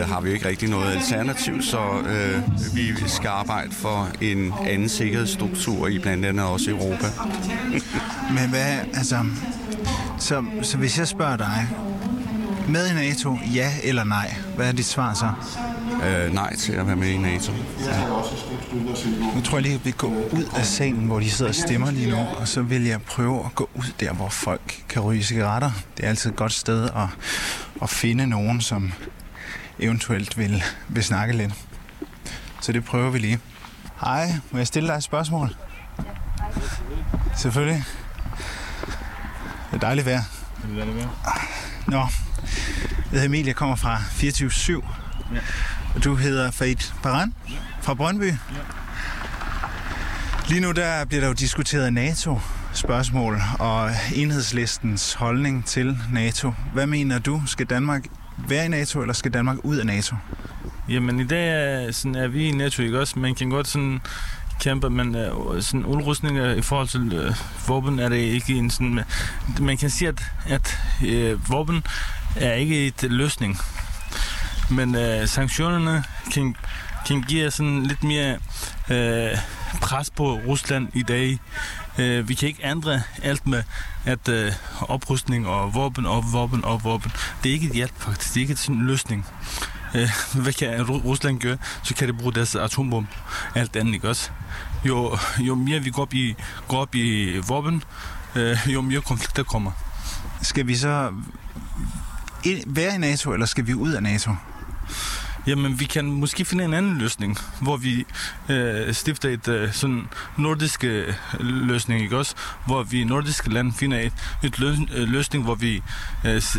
har vi ikke rigtig noget alternativ, så vi skal arbejde for en anden sikkerhedsstruktur i blandt andet også Europa. Men hvad, altså, så hvis jeg spørger dig, med i NATO, ja eller nej? Hvad er dit svar så? Nej til at være med i NATO. Ja. Nu tror jeg lige, at vi går ud af salen, hvor de sidder og stemmer lige nu, og så vil jeg prøve at gå ud der, hvor folk kan ryge cigaretter. Det er altid et godt sted at finde nogen, som eventuelt vil snakke lidt. Så det prøver vi lige. Hej, må jeg stille dig et spørgsmål? Selvfølgelig. Det er dejligt vejr. Det er dejligt vejr. Nå, jeg hedder Emil, jeg kommer fra 24/7, ja. Og du hedder Faith Baran, ja, fra Brøndby. Ja. Lige nu der bliver der jo diskuteret NATO-spørgsmål og Enhedslistens holdning til NATO. Hvad mener du? Skal Danmark være i NATO, eller skal Danmark ud af NATO? Jamen i dag er vi i NATO, ikke også? Man kan godt sådan kæmper, men sådan udrustninger i forhold til våben er det ikke en sådan. Man kan sige, at våben er ikke et løsning, men sanktionerne kan give sådan lidt mere pres på Rusland i dag. Vi kan ikke ændre alt med at oprustning og våben. Det er ikke et hjælp faktisk, det er ikke sådan en løsning. Hvad kan Rusland gøre? Så kan de bruge deres atombombe. Alt andet, ikke også? Jo mere vi går op i våben, jo mere konflikter kommer. Skal vi så være i NATO, eller skal vi ud af NATO? Jamen, vi kan måske finde en anden løsning, hvor vi stifter et sådan nordisk løsning, ikke også? Hvor vi nordiske lande finder et løsning, hvor vi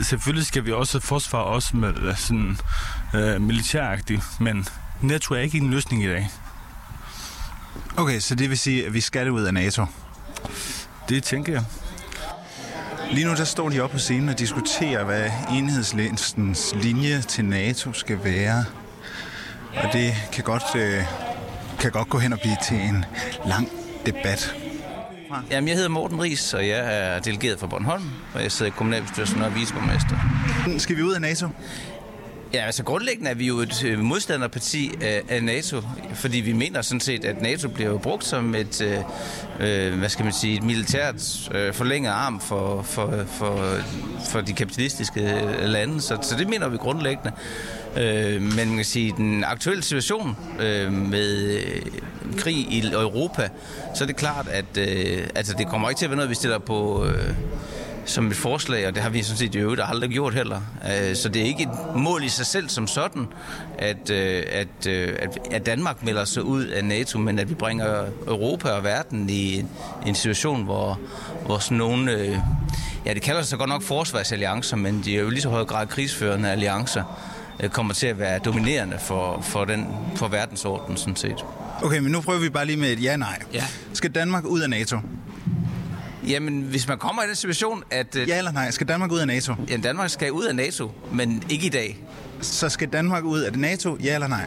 selvfølgelig skal vi også forsvare os med sådan militæragtigt, men NATO er ikke en løsning i dag. Okay, så det vil sige, at vi skal ud af NATO? Det tænker jeg. Lige nu der står de oppe på scenen og diskuterer, hvad Enhedslistens linje til NATO skal være. Og det kan godt gå hen og blive til en lang debat. Jamen, jeg hedder Morten Ries, og jeg er delegeret fra Bornholm, og jeg sidder i kommunalbestyrelsen og er viceborgmester. Skal vi ud af NATO? Ja, altså grundlæggende er vi jo et modstanderparti af NATO, fordi vi mener sådan set, at NATO bliver brugt som et militært forlænget arm for de kapitalistiske lande, så det mener vi grundlæggende. Men man kan sige, at den aktuelle situation med krig i Europa, så er det klart, at det kommer ikke til at være noget, vi stiller på som et forslag, og det har vi sådan set i øvrigt aldrig gjort heller. Så det er ikke et mål i sig selv som sådan, at Danmark melder sig ud af NATO, men at vi bringer Europa og verden i en situation, hvor sådan nogle, ja, det kalder sig godt nok forsvarsalliancer, men de er jo lige så høj grad krigsførende alliancer, kommer til at være dominerende for verdensordenen sådan set. Okay, men nu prøver vi bare lige med et ja-nej. Ja. Skal Danmark ud af NATO? Jamen, hvis man kommer i den situation, at... Ja eller nej, skal Danmark ud af NATO? Ja, Danmark skal ud af NATO, men ikke i dag. Så skal Danmark ud af NATO, ja eller nej?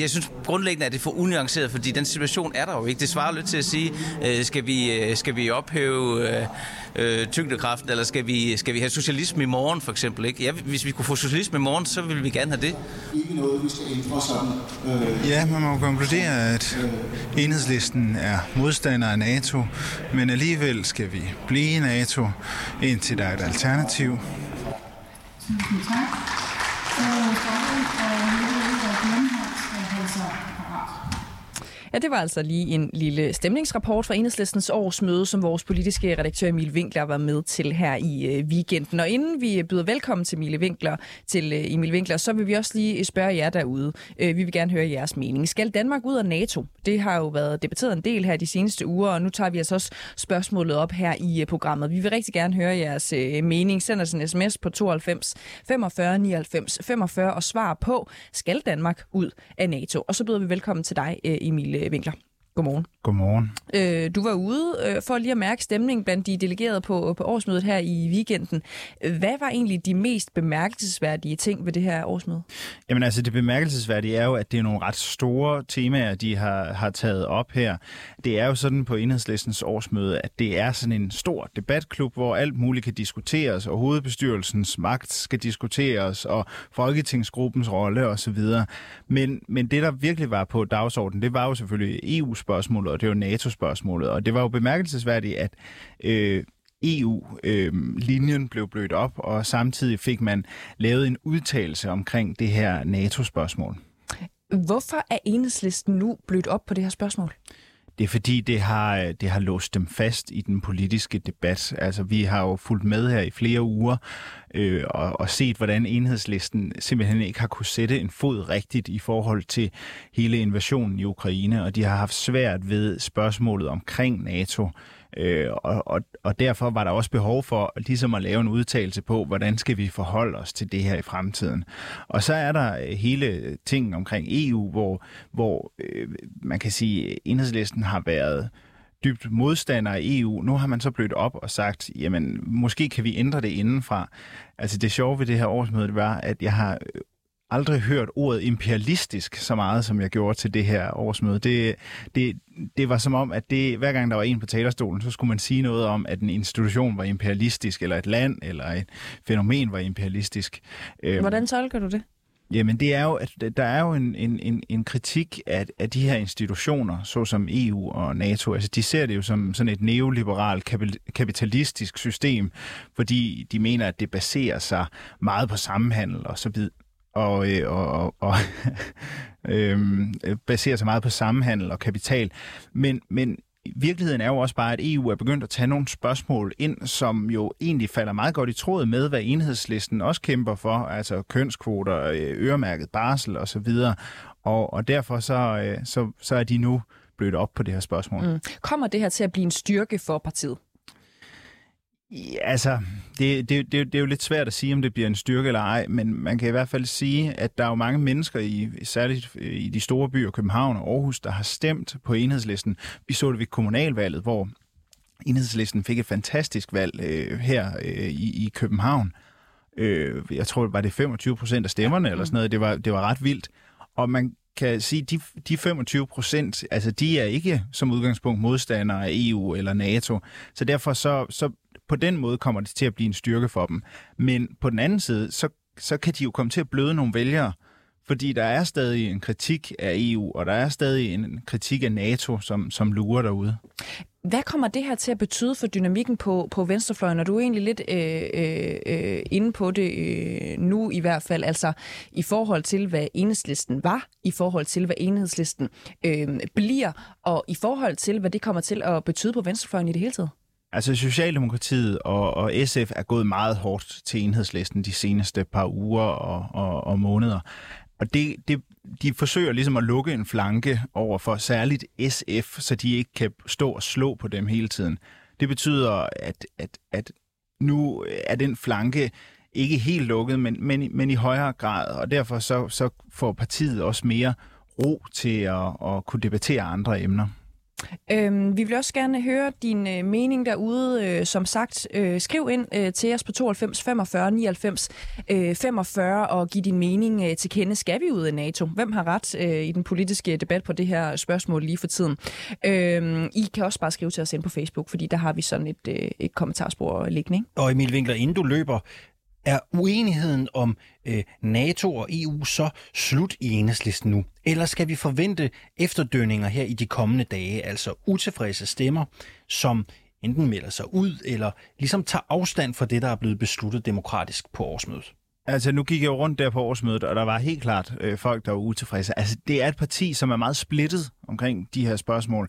Jeg synes grundlæggende, at det er for unuanceret, fordi den situation er der jo ikke. Det svarer lidt til at sige, skal vi ophæve tyngdekraften, eller skal vi have socialisme i morgen, for eksempel? Ikke? Ja, hvis vi kunne få socialisme i morgen, så ville vi gerne have det. Ikke noget, vi skal ændre sådan. Ja, man må konkludere, at Enhedslisten er modstander af NATO, men alligevel skal vi blive i NATO, indtil der er et alternativ. Tusind tak. Ja, det var altså lige en lille stemningsrapport fra Enhedslistens årsmøde, som vores politiske redaktør Emil Winckler var med til her i weekenden. Og inden vi byder velkommen til Emil Winckler, så vil vi også lige spørge jer derude. Vi vil gerne høre jeres mening. Skal Danmark ud af NATO? Det har jo været debatteret en del her de seneste uger, og nu tager vi altså også spørgsmålet op her i programmet. Vi vil rigtig gerne høre jeres mening. Send os en sms på 92 45 99 45 og svar på, skal Danmark ud af NATO? Og så byder vi velkommen til dig, Emil Winckler. Godmorgen. Godmorgen. Du var ude for lige at mærke stemningen blandt de delegerede på årsmødet her i weekenden. Hvad var egentlig de mest bemærkelsesværdige ting ved det her årsmøde? Jamen altså, det bemærkelsesværdige er jo, at det er nogle ret store temaer, de har taget op her. Det er jo sådan på Enhedslistens årsmøde, at det er sådan en stor debatklub, hvor alt muligt kan diskuteres, og hovedbestyrelsens magt skal diskuteres, og folketingsgruppens rolle osv. Men det, der virkelig var på dagsordenen, det var jo selvfølgelig EU-spørgsmålet, og det var NATO-spørgsmålet, og det var jo bemærkelsesværdigt, at EU-linjen blev blødt op, og samtidig fik man lavet en udtalelse omkring det her NATO-spørgsmål. Hvorfor er Enhedslisten nu blødt op på det her spørgsmål? Det er fordi, det har låst dem fast i den politiske debat. Altså, vi har jo fulgt med her i flere uger og set, hvordan Enhedslisten simpelthen ikke har kunne sætte en fod rigtigt i forhold til hele invasionen i Ukraine, og de har haft svært ved spørgsmålet omkring NATO. Og derfor var der også behov for ligesom at lave en udtalelse på, hvordan skal vi forholde os til det her i fremtiden. Og så er der hele tingen omkring EU, hvor man kan sige, Enhedslisten har været dybt modstander af EU. Nu har man så blødt op og sagt, jamen måske kan vi ændre det indenfra. Altså det sjove ved det her årsmøde var, at jeg har aldrig hørt ordet imperialistisk så meget, som jeg gjorde til det her årsmøde. Det var som om, at det, hver gang der var en på talerstolen, så skulle man sige noget om, at en institution var imperialistisk, eller et land, eller et fænomen var imperialistisk. Hvordan tolker du det? Jamen, det er jo, at der er jo en kritik af de her institutioner, såsom EU og NATO. Altså, de ser det jo som sådan et neoliberalt kapitalistisk system, fordi de mener, at det baserer sig meget på sammenhandel og så videre. Baserer sig meget på sammenhandel og kapital. Men virkeligheden er jo også bare, at EU er begyndt at tage nogle spørgsmål ind, som jo egentlig falder meget godt i tråd med, hvad Enhedslisten også kæmper for, altså kønskvoter, øremærket barsel osv. Og derfor så er de nu blødt op på det her spørgsmål. Kommer det her til at blive en styrke for partiet? Altså, det er jo lidt svært at sige, om det bliver en styrke eller ej, men man kan i hvert fald sige, at der er jo mange mennesker, særligt i de store byer, København og Aarhus, der har stemt på Enhedslisten. Vi så det ved kommunalvalget, hvor Enhedslisten fik et fantastisk valg her i København. Jeg tror, det var 25% af stemmerne eller sådan noget. Det var ret vildt. Og man kan sige, de 25%, altså de er ikke som udgangspunkt modstandere af EU eller NATO. Så derfor så på den måde kommer det til at blive en styrke for dem. Men på den anden side, så kan de jo komme til at bløde nogle vælgere, fordi der er stadig en kritik af EU, og der er stadig en kritik af NATO, som lurer derude. Hvad kommer det her til at betyde for dynamikken på venstrefløjen? Og du er egentlig lidt inde på det nu i hvert fald, altså i forhold til, hvad Enhedslisten var, i forhold til, hvad Enhedslisten bliver, og i forhold til, hvad det kommer til at betyde på venstrefløjen i det hele taget? Altså Socialdemokratiet og SF er gået meget hårdt til Enhedslisten de seneste par uger og måneder. Og de forsøger ligesom at lukke en flanke over for særligt SF, så de ikke kan stå og slå på dem hele tiden. Det betyder, at nu er den flanke ikke helt lukket, men i højere grad. Og derfor så får partiet også mere ro til at kunne debattere andre emner. Vi vil også gerne høre din mening derude. Som sagt, skriv ind til os på 92 45 99 45 og giv din mening til kende. Skal vi ud af NATO? Hvem har ret i den politiske debat på det her spørgsmål lige for tiden? I kan også bare skrive til os ind på Facebook, fordi der har vi sådan et kommentarspor liggende. Ikke? Og Emil Winckler, inden du løber, er uenigheden om NATO og EU så slut i Enhedslisten nu? Eller skal vi forvente efterdønninger her i de kommende dage, altså utilfredse stemmer, som enten melder sig ud eller ligesom tager afstand fra det, der er blevet besluttet demokratisk på årsmødet? Altså, nu gik jeg jo rundt der på årsmødet, og der var helt klart folk, der var utilfredse. Altså, det er et parti, som er meget splittet omkring de her spørgsmål.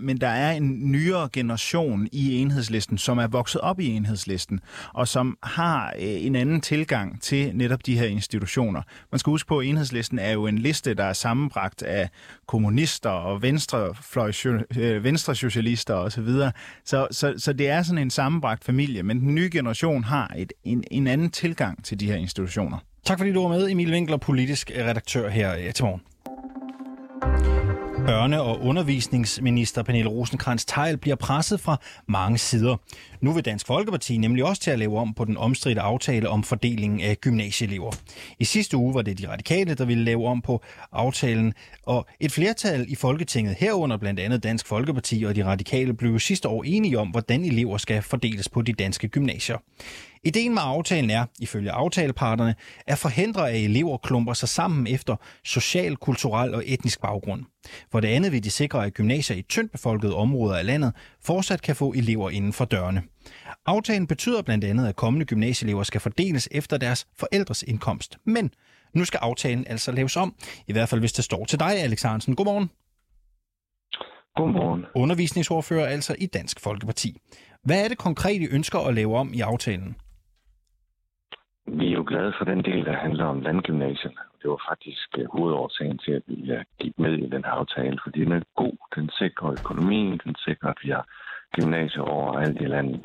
Men der er en nyere generation i Enhedslisten, som er vokset op i Enhedslisten, og som har en anden tilgang til netop de her institutioner. Man skal huske på, at Enhedslisten er jo en liste, der er sammenbragt af kommunister og venstresocialister osv. Så det er sådan en sammenbragt familie, men den nye generation har en anden tilgang til de her institutioner. Tak fordi du var med, Emil Winckler, politisk redaktør her til morgen. Børne- og undervisningsminister Pernille Rosenkrantz-Theil bliver presset fra mange sider. Nu vil Dansk Folkeparti nemlig også til at lave om på den omstridte aftale om fordelingen af gymnasieelever. I sidste uge var det de radikale, der ville lave om på aftalen, og et flertal i Folketinget, herunder blandt andet Dansk Folkeparti og de radikale, blev sidste år enige om, hvordan elever skal fordeles på de danske gymnasier. Ideen med aftalen er, ifølge aftaleparterne, at forhindre, at elever klumper sig sammen efter social, kulturel og etnisk baggrund. For det andet vil de sikre, at gymnasier i tyndt befolkede områder af landet fortsat kan få elever inden for dørene. Aftalen betyder blandt andet, at kommende gymnasieelever skal fordeles efter deres forældres indkomst. Men nu skal aftalen altså laves om, i hvert fald hvis det står til dig, Alex Ahrendtsen. Godmorgen. Godmorgen. Undervisningsordfører altså i Dansk Folkeparti. Hvad er det konkret, I ønsker at lave om i aftalen? Vi er jo glade for den del, der handler om landgymnasierne. Det var faktisk hovedårsagen til, at vi gik med i den her aftale, fordi den er god, den sikrer økonomien, den sikrer, at vi har gymnasier overalt i landet.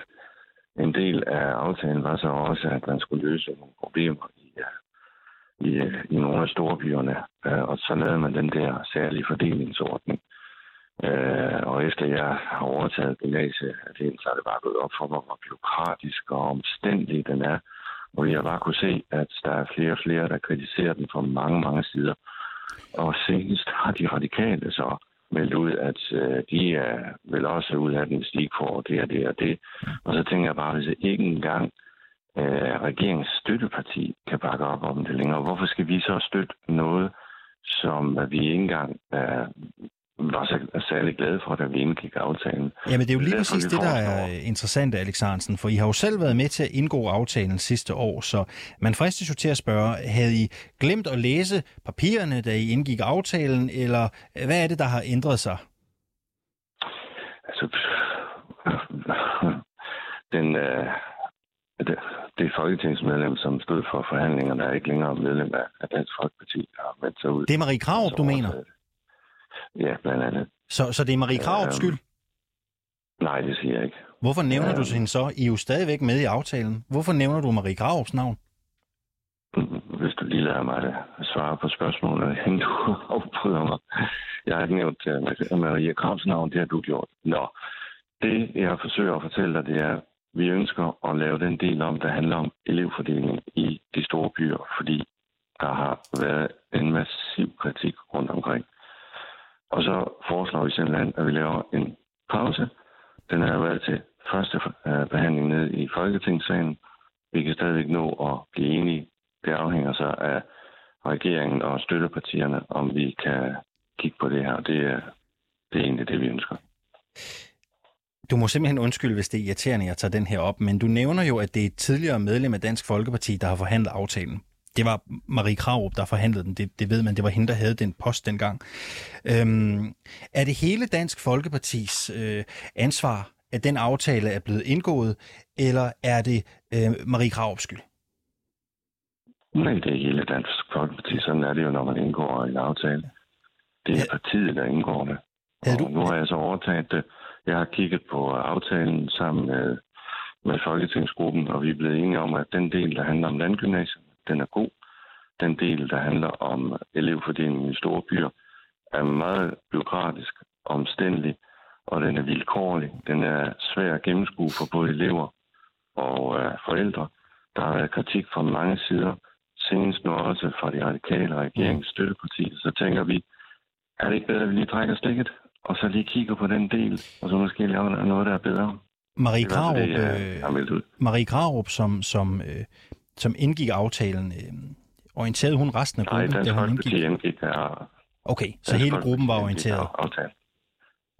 En del af aftalen var så også, at man skulle løse nogle problemer i nogle af storbyerne, og så lavede man den der særlige fordelingsordning. Og efter jeg har overtaget gymnasiet, så er det bare gået op for mig, hvor bureaukratisk og omstændig den er. Og jeg bare kunne se, at der er flere og flere, der kritiserer den fra mange, mange sider. Og senest har de radikale så meldt ud, at de vil også ud af den stik for det og det og det. Og så tænker jeg bare, hvis ikke engang regeringsstøtteparti kan bakke op om det længere, hvorfor skal vi så støtte noget, som vi ikke engang var så særlig glade for, da vi indgik aftalen. Jamen det er jo lige præcis det, der er interessant, Alex Ahrendtsen, for I har jo selv været med til at indgå aftalen sidste år, så man fristes jo til at spørge, havde I glemt at læse papirerne, da I indgik aftalen, eller hvad er det, der har ændret sig? Altså, det folketingsmedlem, som stod for forhandlingerne, er ikke længere medlem af Dansk Folkeparti, har meldt sig ud. Det er Marie Kravrup, du mener? Ja, blandt andet. Så det er Marie Kravrups skyld? Nej, det siger jeg ikke. Hvorfor nævner du hende så? I er jo stadigvæk med i aftalen. Hvorfor nævner du Marie Kravrups navn? Hvis du lige lader mig svare på spørgsmålet, inden du afbryder mig. Jeg har ikke nævnt Marie Kravrups navn, det har du gjort. Nå, det jeg forsøger at fortælle dig, det er, vi ønsker at lave den del om, der handler om elevfordelingen i de store byer, fordi der har været en massiv kritik rundt omkring. Og så foreslår vi simpelthen, at vi laver en pause. Den er været til første behandling nede i Folketingssalen. Vi kan stadigvæk nå at blive enige. Det afhænger så af regeringen og støttepartierne, om vi kan kigge på det her. Det er egentlig det, vi ønsker. Du må simpelthen undskylde, hvis det er irriterende, at jeg tager den her op, men du nævner jo, at det er et tidligere medlem af Dansk Folkeparti, der har forhandlet aftalen. Det var Marie Kravrup, der forhandlede den. Det ved man, det var hende, der havde den post dengang. Er det hele Dansk Folkepartis ansvar, at den aftale er blevet indgået, eller er det Marie Kravrups skyld? Nej, det er hele Dansk Folkeparti. Sådan er det jo, når man indgår en aftale. Det er partiet, der indgår det. Og nu har jeg så overtaget det. Jeg har kigget på aftalen sammen med Folketingsgruppen, og vi er blevet enige om, at den del, der handler om landgymnasiet, den er god. Den del, der handler om elevfordelingen i store byer, er meget bureaukratisk, omstændelig, og den er vilkårlig. Den er svær at gennemskue for både elever og forældre. Der har været kritik fra mange sider, senest nu også fra de radikale regeringsstøttepartier. Så tænker vi, er det ikke bedre, at vi lige trækker stikket, og så lige kigger på den del, og så måske laver noget, der er bedre? Marie Kravrup, det, Marie Kravrup som indgik aftalen, orienterede hun resten af gruppen? Nej, Dansk Folkeparti indgik her. Okay, så hele gruppen var orienteret?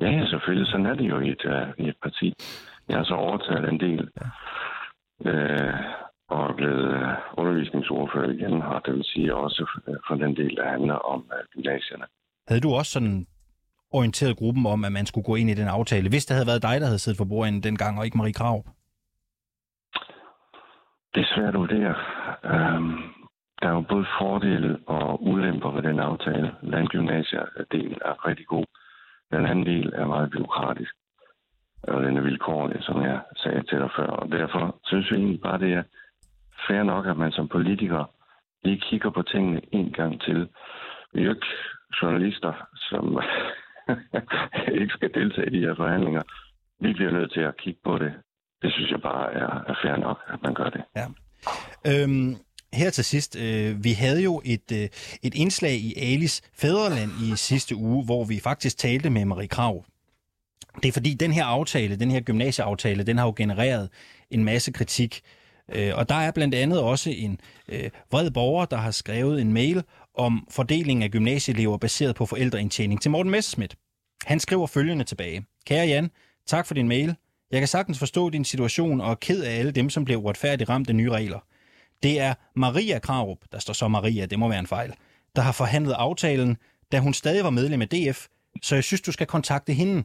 Ja, selvfølgelig. Sådan er det jo i et parti. Jeg har så overtaget en del, og er blevet undervisningsordfører igen, og det vil sige også for den del, der handler om gymnasierne. Havde du også sådan orienteret gruppen om, at man skulle gå ind i den aftale, hvis det havde været dig, der havde siddet for bordenden dengang, og ikke Marie Kravrup? Det er svært at vurdere. Der er jo både fordele og ulemper ved den aftale. Landgymnasiedelen er rigtig god. Den anden del er meget bureaukratisk. Og den er vilkårlig, som jeg sagde til dig før. Og derfor synes jeg egentlig bare, det er fair nok, at man som politiker lige kigger på tingene en gang til. Vi er jo ikke journalister, som ikke skal deltage i de her forhandlinger. Vi bliver nødt til at kigge på det. Det synes jeg bare er fair nok, at man gør det. Ja. Her til sidst, vi havde jo et indslag i Alis Fædreland i sidste uge, hvor vi faktisk talte med Marie Kravrup. Det er fordi, den her gymnasieaftale, den har jo genereret en masse kritik. Og der er blandt andet også en vred borger, der har skrevet en mail om fordelingen af gymnasieelever baseret på forældreindtjening til Morten Messerschmidt. Han skriver følgende tilbage. Kære Jan, tak for din mail. Jeg kan sagtens forstå din situation og er ked af alle dem, som bliver uretfærdigt ramt af nye regler. Det er Maria Kravrup, der står så Maria, det må være en fejl, der har forhandlet aftalen, da hun stadig var medlem af DF, så jeg synes, du skal kontakte hende.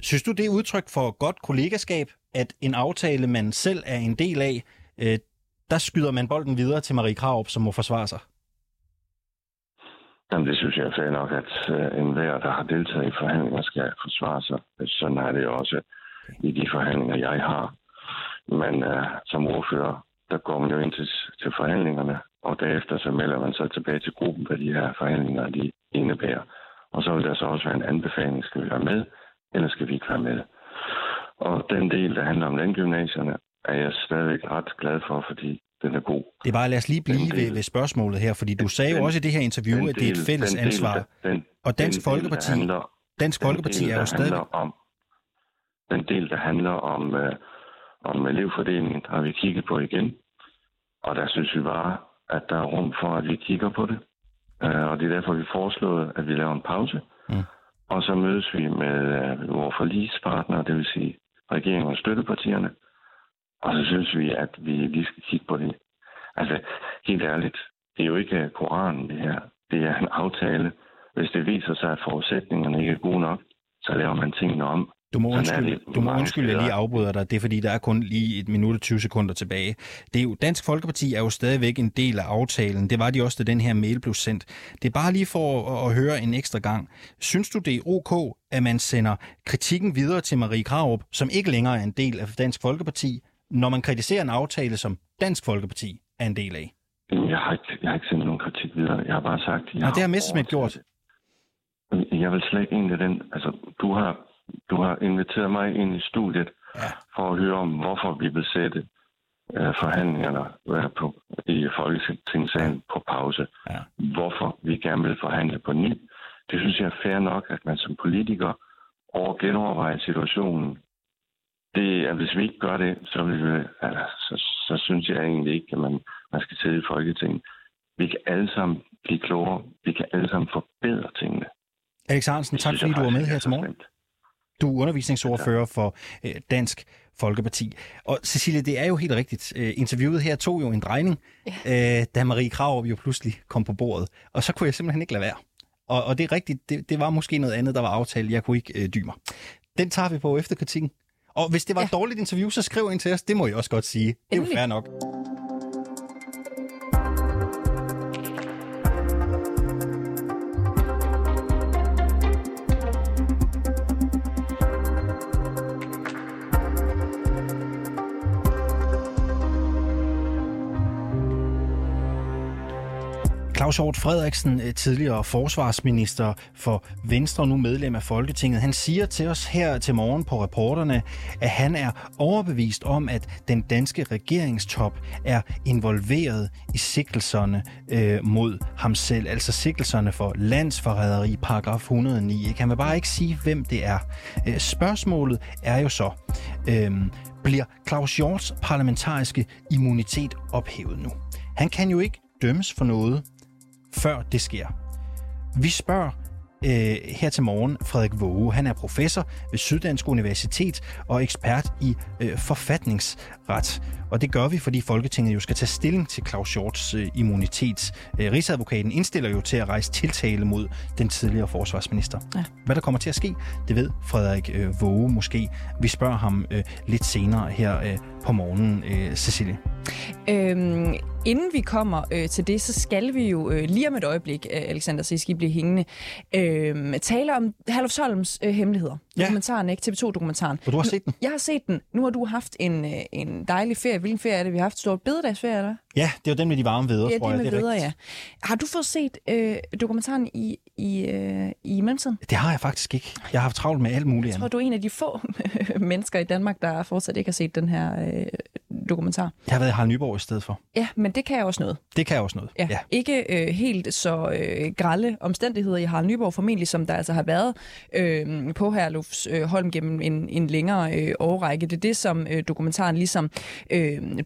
Synes du, det er udtryk for godt kollegaskab, at en aftale, man selv er en del af, der skyder man bolden videre til Marie Kravrup, som må forsvare sig? Jamen, det synes jeg er fair nok, at enhver, der har deltaget i forhandlinger, skal forsvare sig. Sådan er det også i de forhandlinger, jeg har. Men som ordfører, der går man jo ind til forhandlingerne, og derefter så melder man sig tilbage til gruppen, hvad de her forhandlinger de indebærer. Og så vil der så også være en anbefaling, skal vi være med, eller skal vi ikke være med? Og den del, der handler om landgymnasierne, er jeg stadigvæk ret glad for, fordi den er god. Det er bare, lad os lige blive ved spørgsmålet her, fordi du sagde jo også i det her interview, at det er et fælles ansvar. Og Dansk Folkeparti er jo stadig... Den del, der handler om... Om elevfordelingen har vi kigget på igen, og der synes vi bare, at der er rum for, at vi kigger på det. Og det er derfor, vi foreslår, at vi laver en pause, og så mødes vi med vores forligspartnere, det vil sige regeringen og støttepartierne, og så synes vi, at vi lige skal kigge på det. Altså, helt ærligt, det er jo ikke Koranen, det her. Det er en aftale. Hvis det viser sig, at forudsætningerne ikke er gode nok, så laver man tingene om. Du må undskylde, at jeg lige afbryder dig. Det er, fordi der er kun lige 1 minut og 20 sekunder tilbage. Det er jo, Dansk Folkeparti er jo stadigvæk en del af aftalen. Det var de også, da den her mail blev sendt. Det er bare lige for at høre en ekstra gang. Synes du, det er ok, at man sender kritikken videre til Marie Kravrup, som ikke længere er en del af Dansk Folkeparti, når man kritiserer en aftale, som Dansk Folkeparti er en del af? Jeg har ikke sendt nogen kritik videre. Jeg har bare sagt... det har Messerschmidt gjort. Jeg vil slet ikke ind i den... Altså, Du har inviteret mig ind i studiet for at høre om, hvorfor vi vil sætte forhandlingerne i Folketingssalen på pause. Ja. Hvorfor vi gerne vil forhandle på ny. Det synes jeg er fair nok, at man som politiker genovervejer situationen. Det er, hvis vi ikke gør det, så synes jeg egentlig ikke, at man skal sidde i Folketinget. Vi kan alle sammen blive klogere. Vi kan alle sammen forbedre tingene. Alex Ahrendtsen, tak fordi du var med her til morgen. Du er undervisningsordfører for Dansk Folkeparti. Og Cecilie, det er jo helt rigtigt. Interviewet her tog jo en drejning, da Marie Kravrup jo pludselig kom på bordet. Og så kunne jeg simpelthen ikke lade være. Og det er rigtigt, det var måske noget andet, der var aftalt. Jeg kunne ikke dy mig. Den tager vi på efter kritikken. Og hvis det var et dårligt interview, så skriv ind til os. Det må jeg også godt sige. Det er jo fair nok. Claus Hjort Frederiksen, tidligere forsvarsminister for Venstre, nu medlem af Folketinget, han siger til os her til morgen på Reporterne, at han er overbevist om, at den danske regeringstop er involveret i sigtelserne mod ham selv. Altså sigtelserne for landsforræderi, paragraf 109. Ikke? Han vil bare ikke sige, hvem det er. Spørgsmålet er jo så, bliver Claus Hjorts parlamentariske immunitet ophævet nu? Han kan jo ikke dømmes for noget, før det sker. Vi spørger her til morgen Frederik Waage. Han er professor ved Syddansk Universitet og ekspert i forfatningsret. Og det gør vi, fordi Folketinget jo skal tage stilling til Claus Hjorts immunitet. Rigsadvokaten indstiller jo til at rejse tiltale mod den tidligere forsvarsminister. Ja. Hvad der kommer til at ske, det ved Frederik Waage måske. Vi spørger ham lidt senere her på morgenen, Cecilie. Inden vi kommer til det, så skal vi jo lige om et øjeblik, Alexander, så I skal blive hængende, tale om Herlufsholms hemmeligheder. Ja. Dokumentaren, ikke? TV2-dokumentaren. Og du har set den? Jeg har set den. Nu har du haft en dejlig ferie. Hvilken ferie er det, vi har haft? Stor bededagsferie, eller? Ja, det er jo den med de varme vædder, tror jeg. Ja, det er bedre, ja. Har du fået set dokumentaren i mellemtiden? Det har jeg faktisk ikke. Jeg har haft travlt med alt muligt. Jeg tror, du er en af de få mennesker i Danmark, der fortsat ikke har set den her dokumentar. Jeg har været Harald Nyborg i stedet for. Ja, men det kan jeg også noget. Ja. Ja. Ikke helt så grelle omstændigheder i Harald Nyborg, formentlig som der altså har været på Herlufsholm gennem en længere årrække. Det er det, som dokumentaren ligesom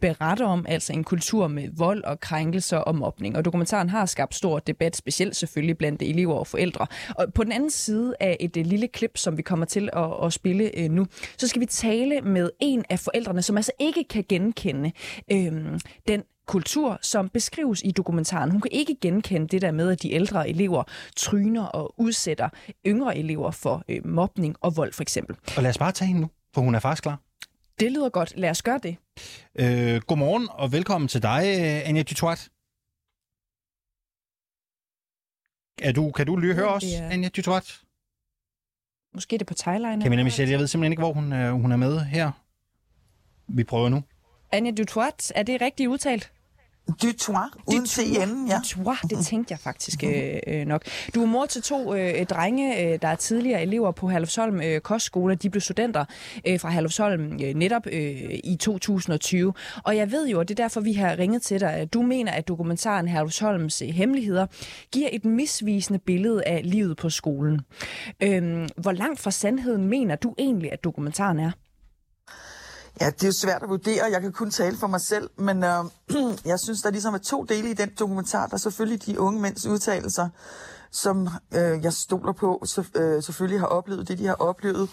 beretter om, altså en kultur med vold og krænkelser og mobning. Og dokumentaren har skabt stor debat, specielt selvfølgelig blandt elever og forældre. Og på den anden side af et lille klip, som vi kommer til at spille nu, så skal vi tale med en af forældrene, som altså ikke kan genkende den kultur, som beskrives i dokumentaren. Hun kan ikke genkende det der med, at de ældre elever tryner og udsætter yngre elever for mobning og vold, for eksempel. Og lad os bare tage hende nu, for hun er faktisk klar. Det lyder godt. Lad os gøre det. Godmorgen og velkommen til dig, Anja du Toit. Kan du høre os, Anja du Toit? Måske er det på Thailand. Camilla Michelle, jeg ved simpelthen ikke, hvor hun er med her. Vi prøver nu. Anja du Toit, er det rigtigt udtalt? Du Toit, uden til i enden, ja. Du Toit, det tænkte jeg faktisk nok. Du er mor til to drenge, der er tidligere elever på Herlufsholm Kostskole. De blev studenter fra Herlufsholm netop i 2020. Og jeg ved jo, og det er derfor, vi har ringet til dig, at du mener, at dokumentaren Herlufsholms hemmeligheder giver et misvisende billede af livet på skolen. Hvor langt fra sandheden mener du egentlig, at dokumentaren er? Ja, det er jo svært at vurdere. Jeg kan kun tale for mig selv, men jeg synes, der ligesom er to dele i den dokumentar. Der er selvfølgelig de unge mænds udtalelser, som jeg stoler på, selvfølgelig har oplevet det, de har oplevet.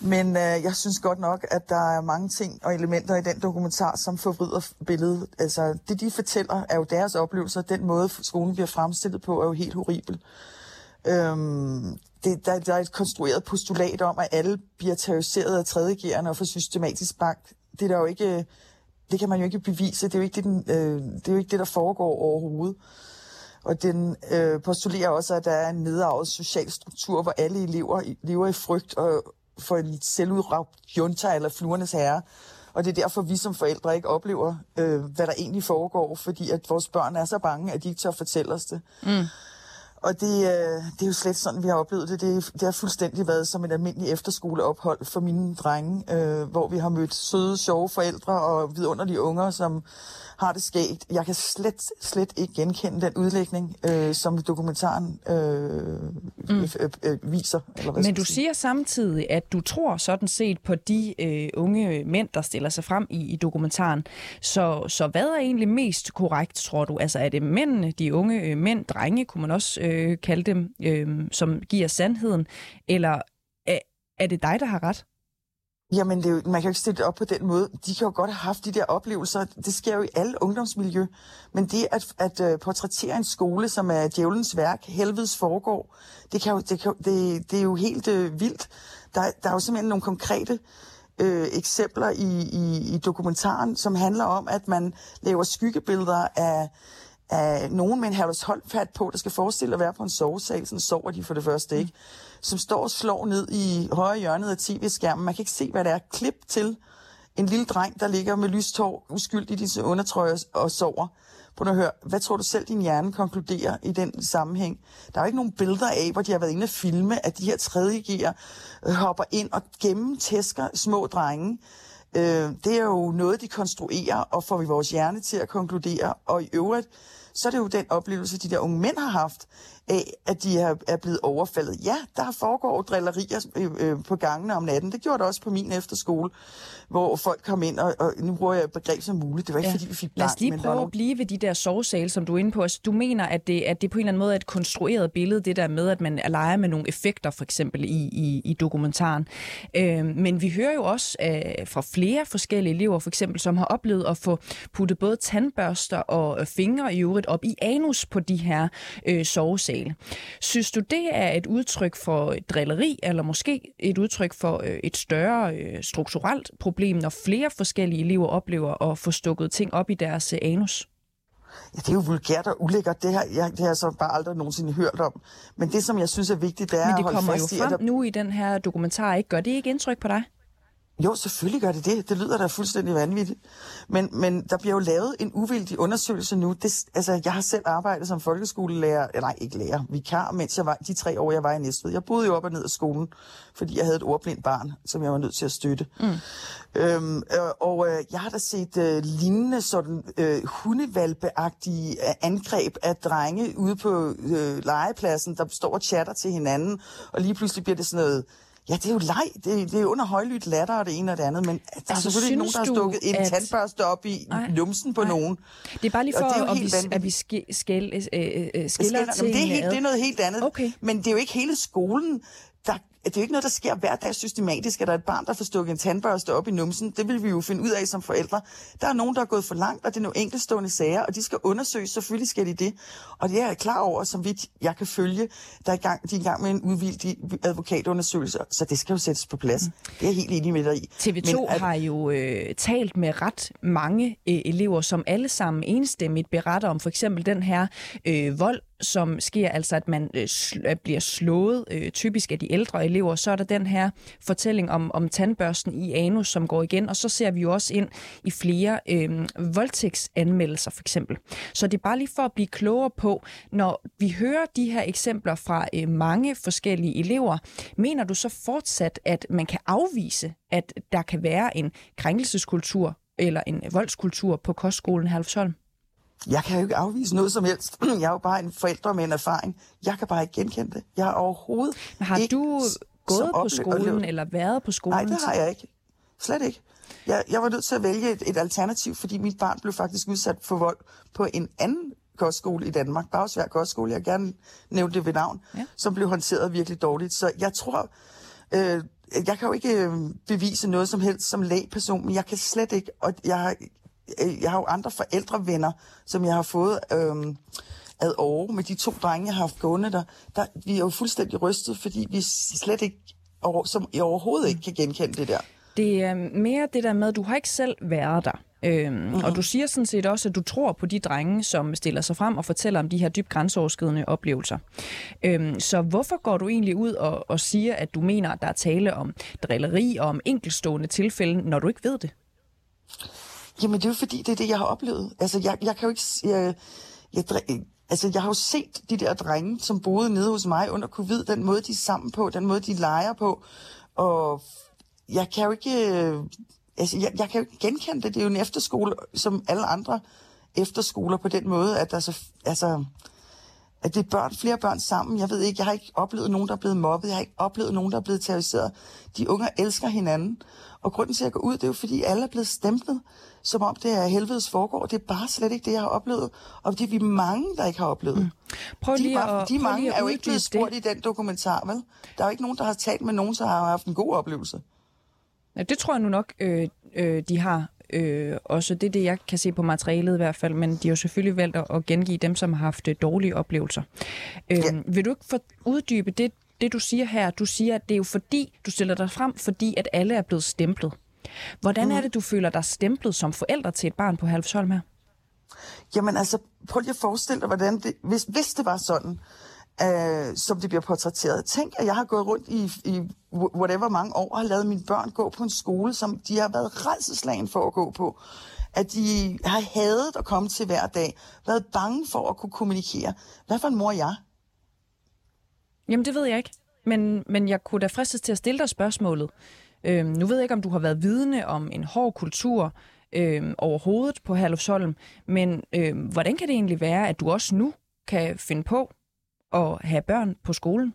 Men jeg synes godt nok, at der er mange ting og elementer i den dokumentar, som forvrider billedet. Altså, det de fortæller er jo deres oplevelser. Den måde, skolen bliver fremstillet på, er jo helt horribel. Der er et konstrueret postulat om, at alle bliver terroriseret af 3.g'erne og får systematisk bank. Det er der jo ikke, det kan man jo ikke bevise. Det er jo ikke det, der foregår overhovedet. Og den postulerer også, at der er en nedarvet social struktur, hvor alle elever lever i frygt og for en selvudråbt junta eller fluernes herre. Og det er derfor, vi som forældre ikke oplever, hvad der egentlig foregår, fordi at vores børn er så bange, at de ikke tør fortælle os det. Mm. Og det er jo slet sådan, vi har oplevet det. Det har fuldstændig været som et almindeligt efterskoleophold for mine drenge, hvor vi har mødt søde, sjove forældre og vidunderlige unger, som har det skægt. Jeg kan slet ikke genkende den udlægning, som dokumentaren viser. Eller hvad. Men du siger samtidig, at du tror sådan set på de unge mænd, der stiller sig frem i dokumentaren. Så hvad er egentlig mest korrekt, tror du? Altså er det mændene, de unge mænd, drenge, kunne man også kalde dem, som giver sandheden? Eller er det dig, der har ret? Jamen, det er jo, man kan jo ikke stille det op på den måde. De kan jo godt have haft de der oplevelser. Det sker jo i alle ungdomsmiljø. Men det at portrættere en skole, som er djævelens værk, helvedes foregår, det er jo helt vildt. Der er jo simpelthen nogle konkrete eksempler i dokumentaren, som handler om, at man laver skyggebilleder af nogen med en Herlufsholm-hat på, der skal forestille at være på en sovesal. Sådan sover de for det første ikke. Som står og slår ned i højre hjørnet af tv-skærmen. Man kan ikke se, hvad det er. Klip til en lille dreng, der ligger med lyst hår, uskyldigt i sin undertrøje og sover. Prøv at høre, hvad tror du selv, din hjerne konkluderer i den sammenhæng? Der er jo ikke nogen billeder af, hvor de har været inde og filme, at de her 3.G'er hopper ind og gennemtæsker små drenge. Det er jo noget, de konstruerer og får vi vores hjerne til at konkludere. Og i øvrigt, så er det jo den oplevelse, de der unge mænd har haft af, at de er blevet overfaldet. Ja, der foregår drillerier på gangene om natten. Det gjorde det også på min efterskole, hvor folk kom ind, og nu bruger jeg et begreb som muligt. Det var ikke, fordi vi fik gang. Lad os lige prøve at blive ved de der sovesale, som du er inde på. Altså, du mener, at det på en eller anden måde er et konstrueret billede, det der med, at man leger med nogle effekter, for eksempel i dokumentaren. Men vi hører jo også fra flere forskellige elever, for eksempel, som har oplevet at få puttet både tandbørster og fingre i øvrigt op i anus på de her sovesale. Synes du, det er et udtryk for drilleri, eller måske et udtryk for et større strukturelt problem, når flere forskellige elever oplever at få stukket ting op i deres anus? Ja, det er jo vulgært og ulækkert. Det har jeg så bare aldrig nogensinde hørt om. Men det, som jeg synes er vigtigt, det er at holde fast i... Men det kommer jo frem nu i den her dokumentar, ikke? Gør det ikke indtryk på dig? Jo, selvfølgelig gør det det. Det lyder da fuldstændig vanvittigt. Men der bliver jo lavet en uvildig undersøgelse nu. Jeg har selv arbejdet som folkeskolelærer, vikar, mens jeg var de 3 år, jeg var i Næstved. Jeg boede jo op og ned af skolen, fordi jeg havde et ordblindt barn, som jeg var nødt til at støtte. Jeg har da set lignende sådan hundevalpeagtige angreb af drenge ude på legepladsen, der står og chatter til hinanden, og lige pludselig bliver det sådan noget... Ja, det er jo leg. Det er under højlydt latter og det ene og det andet, men der er selvfølgelig ikke nogen, der har stukket en tandbørste op i numsen på nogen. Det er bare lige for, at vi skiller til... Det er noget helt andet, okay. Men det er jo ikke hele skolen, det er jo ikke noget, der sker hver dag systematisk, at der er et barn, der får stukket en tandbørste op i numsen. Det vil vi jo finde ud af som forældre. Der er nogen, der er gået for langt, og det er nogle enkeltstående sager, og de skal undersøges. Selvfølgelig skal de det. Og det er jeg klar over, som vidt jeg kan følge, de er i gang med en uvildig advokatundersøgelse, så det skal jo sættes på plads. Det er jeg helt enig med dig i. TV2 har jo talt med ret mange elever, som alle sammen enstemmigt beretter om for eksempel den her vold, som sker, altså at man bliver slået, typisk af de ældre elever. Så er der den her fortælling om tandbørsten i anus, som går igen, og så ser vi jo også ind i flere voldtægtsanmeldelser, for eksempel. Så det er bare lige for at blive klogere på, når vi hører de her eksempler fra mange forskellige elever, mener du så fortsat, at man kan afvise, at der kan være en krænkelseskultur eller en voldskultur på kostskolen Herlufsholm? Jeg kan jo ikke afvise noget som helst. Jeg er jo bare en forælder med en erfaring. Jeg kan bare ikke genkende det. Jeg er overhovedet ikke... Har du gået på skolen eller været på skolen? Nej, det har jeg ikke. Slet ikke. Jeg var nødt til at vælge et alternativ, fordi mit barn blev faktisk udsat for vold på en anden kostskole i Danmark. Bare svær kostskole. Jeg gerne nævnte det ved navn, som blev håndteret virkelig dårligt. Så jeg tror... jeg kan jo ikke bevise noget som helst som lægperson, men jeg kan slet ikke... Og jeg har jo andre forældrevenner, som jeg har fået ad år med de 2 drenge, jeg har haft gående der. Vi er jo fuldstændig rystet, fordi vi slet ikke, som jeg overhovedet ikke kan genkende det der. Det er mere det der med, at du har ikke selv været der. Og du siger sådan set også, at du tror på de drenge, som stiller sig frem og fortæller om de her dybt grænseoverskridende oplevelser. Så hvorfor går du egentlig ud og siger, at du mener, at der er tale om drilleri og om enkeltstående tilfælde, når du ikke ved det? Jamen, det er jo fordi, det er det, jeg har oplevet. Altså, jeg kan jo ikke... jeg har jo set de der drenge, som boede nede hos mig under covid, den måde, de er sammen på, den måde, de leger på. Og jeg kan jo ikke... jeg kan jo ikke genkende det. Det er jo en efterskole, som alle andre efterskoler på den måde, at der så... at det er flere børn sammen. Jeg ved ikke, jeg har ikke oplevet nogen, der er blevet mobbet. Jeg har ikke oplevet nogen, der er blevet terroriseret. De unger elsker hinanden. Og grunden til, at jeg går ud, det er jo, fordi alle er blevet stemplet, som om det er helvedes foregår. Det er bare slet ikke det, jeg har oplevet. Og det er vi mange, der ikke har oplevet. De mange er jo ikke blevet spurgt i den dokumentar, vel? Der er jo ikke nogen, der har talt med nogen, som har haft en god oplevelse. Ja, det tror jeg nu nok, de har. Også det er det, jeg kan se på materialet i hvert fald, men de har jo selvfølgelig valgt at gengive dem, som har haft dårlige oplevelser. Vil du ikke uddybe det, du siger her? Du siger, at det er jo fordi, du stiller dig frem, fordi at alle er blevet stemplet. Hvordan er det, du føler dig stemplet som forælder til et barn på Herlufsholm her? Jamen altså, prøv lige at forestille dig, hvordan det, hvis det var sådan, som det bliver portrætteret. Tænk, at jeg har gået rundt i whatever mange år og har lavet mine børn gå på en skole, som de har været rædselslagen for at gå på. at de har hadet at komme til hver dag, været bange for at kunne kommunikere. Hvad for en mor er jeg? Jamen det ved jeg ikke, men jeg kunne da fristes til at stille dig spørgsmålet. Nu ved jeg ikke, om du har været vidne om en hård kultur overhovedet på Herlufsholm, men hvordan kan det egentlig være, at du også nu kan finde på at have børn på skolen?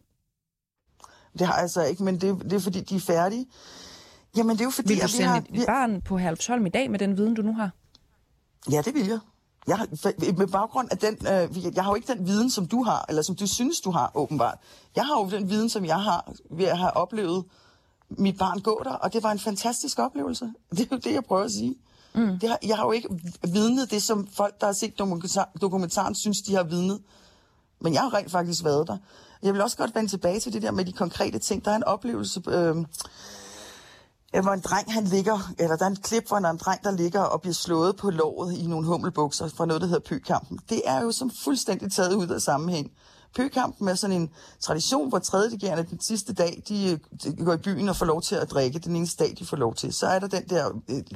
Det har jeg altså ikke, men det er fordi, de er færdige. Jamen, det er jo fordi, vil du sende et barn på Herlufsholm i dag med den viden, du nu har? Ja, det vil jeg. Med baggrund af den, jeg har jo ikke den viden, som du har, eller som du synes, du har, åbenbart. Jeg har jo den viden, som jeg har ved at have oplevet mit barn gå der, og det var en fantastisk oplevelse. Det er jo det, jeg prøver at sige. Mm. Jeg har jo ikke vidnet det, som folk, der har set dokumentaren, synes, de har vidnet. Men jeg har rent faktisk været der. Jeg vil også godt vende tilbage til det der med de konkrete ting. Der er en oplevelse, hvor en dreng, han ligger, eller der er en klip, hvor en dreng, der ligger og bliver slået på låret i nogle hummelbukser fra noget, der hedder pøkampen. Det er jo som fuldstændig taget ud af sammenhæng. Pøkampen er sådan en tradition, hvor tredjedegerne den sidste dag, de går i byen og får lov til at drikke. Den eneste dag, de får lov til. Så er der den der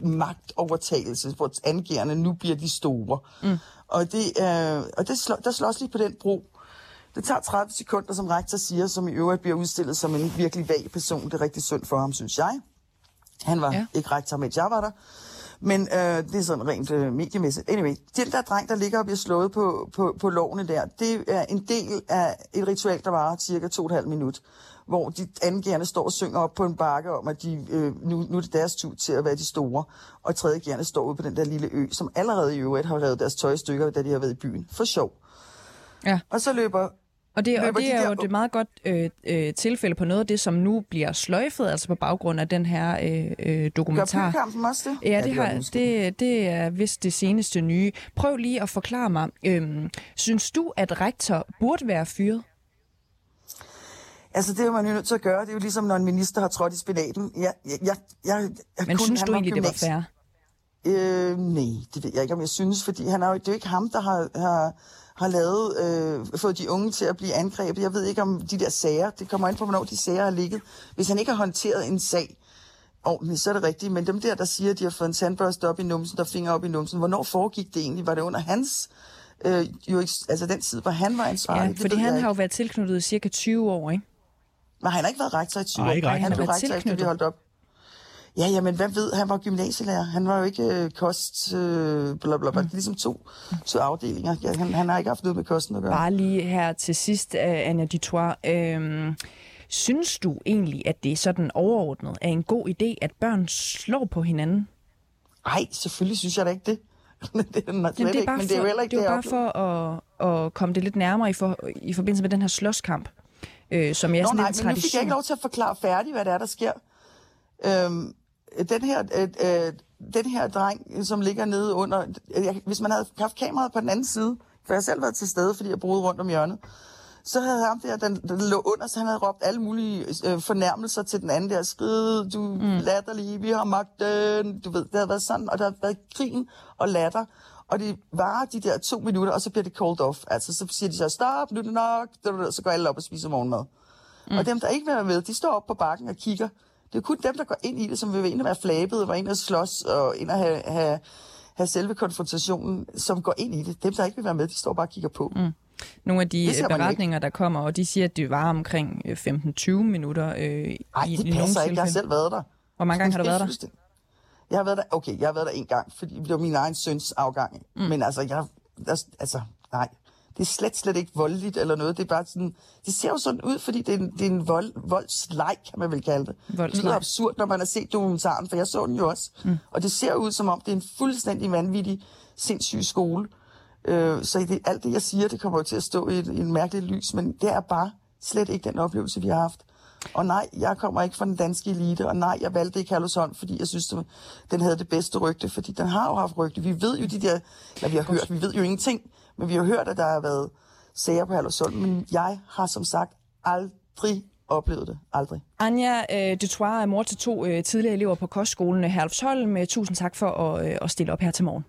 magtovertagelse, hvor angærende nu bliver de store. Mm. Og der slås lige på den bro. Det tager 30 sekunder, som rektor siger, som i øvrigt bliver udstillet som en virkelig vag person. Det er rigtig synd for ham, synes jeg. Han var ikke rektor, mens jeg var der. Men det er sådan rent mediemæssigt. Anyway, den der dreng, der ligger og bliver slået på lårene der, det er en del af et ritual, der varer cirka 2,5 minutter, hvor de andegærende står og synger op på en bakke om, at de, nu er det deres tur til at være de store, og tredjegærende står ude på den der lille ø, som allerede i øvrigt har revet deres tøj i stykker, da de har været i byen. For sjov. Ja. Og så løber... Og det er jo det meget godt tilfælde på noget af det, som nu bliver sløjfet, altså på baggrund af den her dokumentar. Gør pøkampen også det? Ja, det er vist det seneste nye. Prøv lige at forklare mig. Synes du, at rektor burde være fyret? Altså, det er man jo nødt til at gøre. Det er jo ligesom, når en minister har trådt i spinaten. Men synes du egentlig, det var fair? Nej, det ved jeg ikke, om jeg synes, fordi det er jo ikke ham, der har lavet, fået de unge til at blive angrebet. Jeg ved ikke, om de der sager, det kommer an på, hvornår de sager har ligget. Hvis han ikke har håndteret en sag ordentligt, så er det rigtigt. Men dem der siger, at de har fået en sandbørste op i numsen, der finger op i numsen, hvornår foregik det egentlig? Var det under hans, den tid, hvor han var ansvarlig? Ja, fordi han har jo været tilknyttet i cirka 20 år, ikke? Men han har ikke været rektor i 20 år. Nej, han blev rektor, efter vi holdt op. Ja, men hvad ved, han var gymnasielærer. Han var jo ikke kost, blablabla. Ligesom to afdelinger. Ja, han har ikke haft noget med kosten at gøre. Bare lige her til sidst, Anja du Toit. Synes du egentlig, at det sådan overordnet er en god idé, at børn slår på hinanden? Nej, selvfølgelig synes jeg da ikke det. Det er bare for at komme det lidt nærmere i forbindelse med den her slåskamp. Men nu fik jeg ikke lov til at forklare færdigt, hvad det er, der sker. Den her dreng, som ligger nede under... Hvis man havde haft kameraet på den anden side, for jeg har selv været til stede, fordi jeg boede rundt om hjørnet, så havde ham der, den lå under, så han havde råbt alle mulige fornærmelser til den anden der. Skrid, du latterlige, vi har magten. Du ved, det havde været sådan, og der havde været grin og latter. Og det varer de der 2 minutter, og så bliver det called off. Altså, så siger de så, stop, nu er det nok. Så går alle op og spiser morgenmad. Og dem, der ikke vil være med, de står op på bakken og kigger. Det er kun dem, der går ind i det, som vil ind og være flabede, var ind og slås og ind og have selve konfrontationen, som går ind i det. Dem, der ikke vil være med, de står bare og kigger på. Mm. Nogle af de beretninger, der kommer, og de siger, at det var omkring 15-20 minutter. Nej, det passer ikke. Jeg har selv været der. Hvor mange gange har du været der? Jeg har været der. Okay, jeg har været der en gang, fordi det var min egen søns afgang. Mm. Men altså, nej. Det er slet ikke voldeligt eller noget. Det er bare sådan, det ser jo sådan ud, fordi det er en voldsleg, kan man vel kalde det. Voldsleg. Det lyder absurd, når man har set dokumentaren, for jeg så den jo også. Mm. Og det ser ud, som om det er en fuldstændig vanvittig, sindssyg skole. Alt det, jeg siger, det kommer jo til at stå i en mærkelig lys, men det er bare slet ikke den oplevelse, vi har haft. Og nej, jeg kommer ikke fra den danske elite, og nej, jeg valgte ikke Herlufsholm, fordi jeg synes, den havde det bedste rygte, fordi den har jo haft rygte. Vi ved jo vi ved jo ingenting. Men vi har hørt, at der har været sager på Herlufsholm, men jeg har som sagt aldrig oplevet det. Aldrig. Anja du Toit er mor til 2 tidligere elever på kostskolen Herlufsholm. Tusind tak for at stille op her til morgen.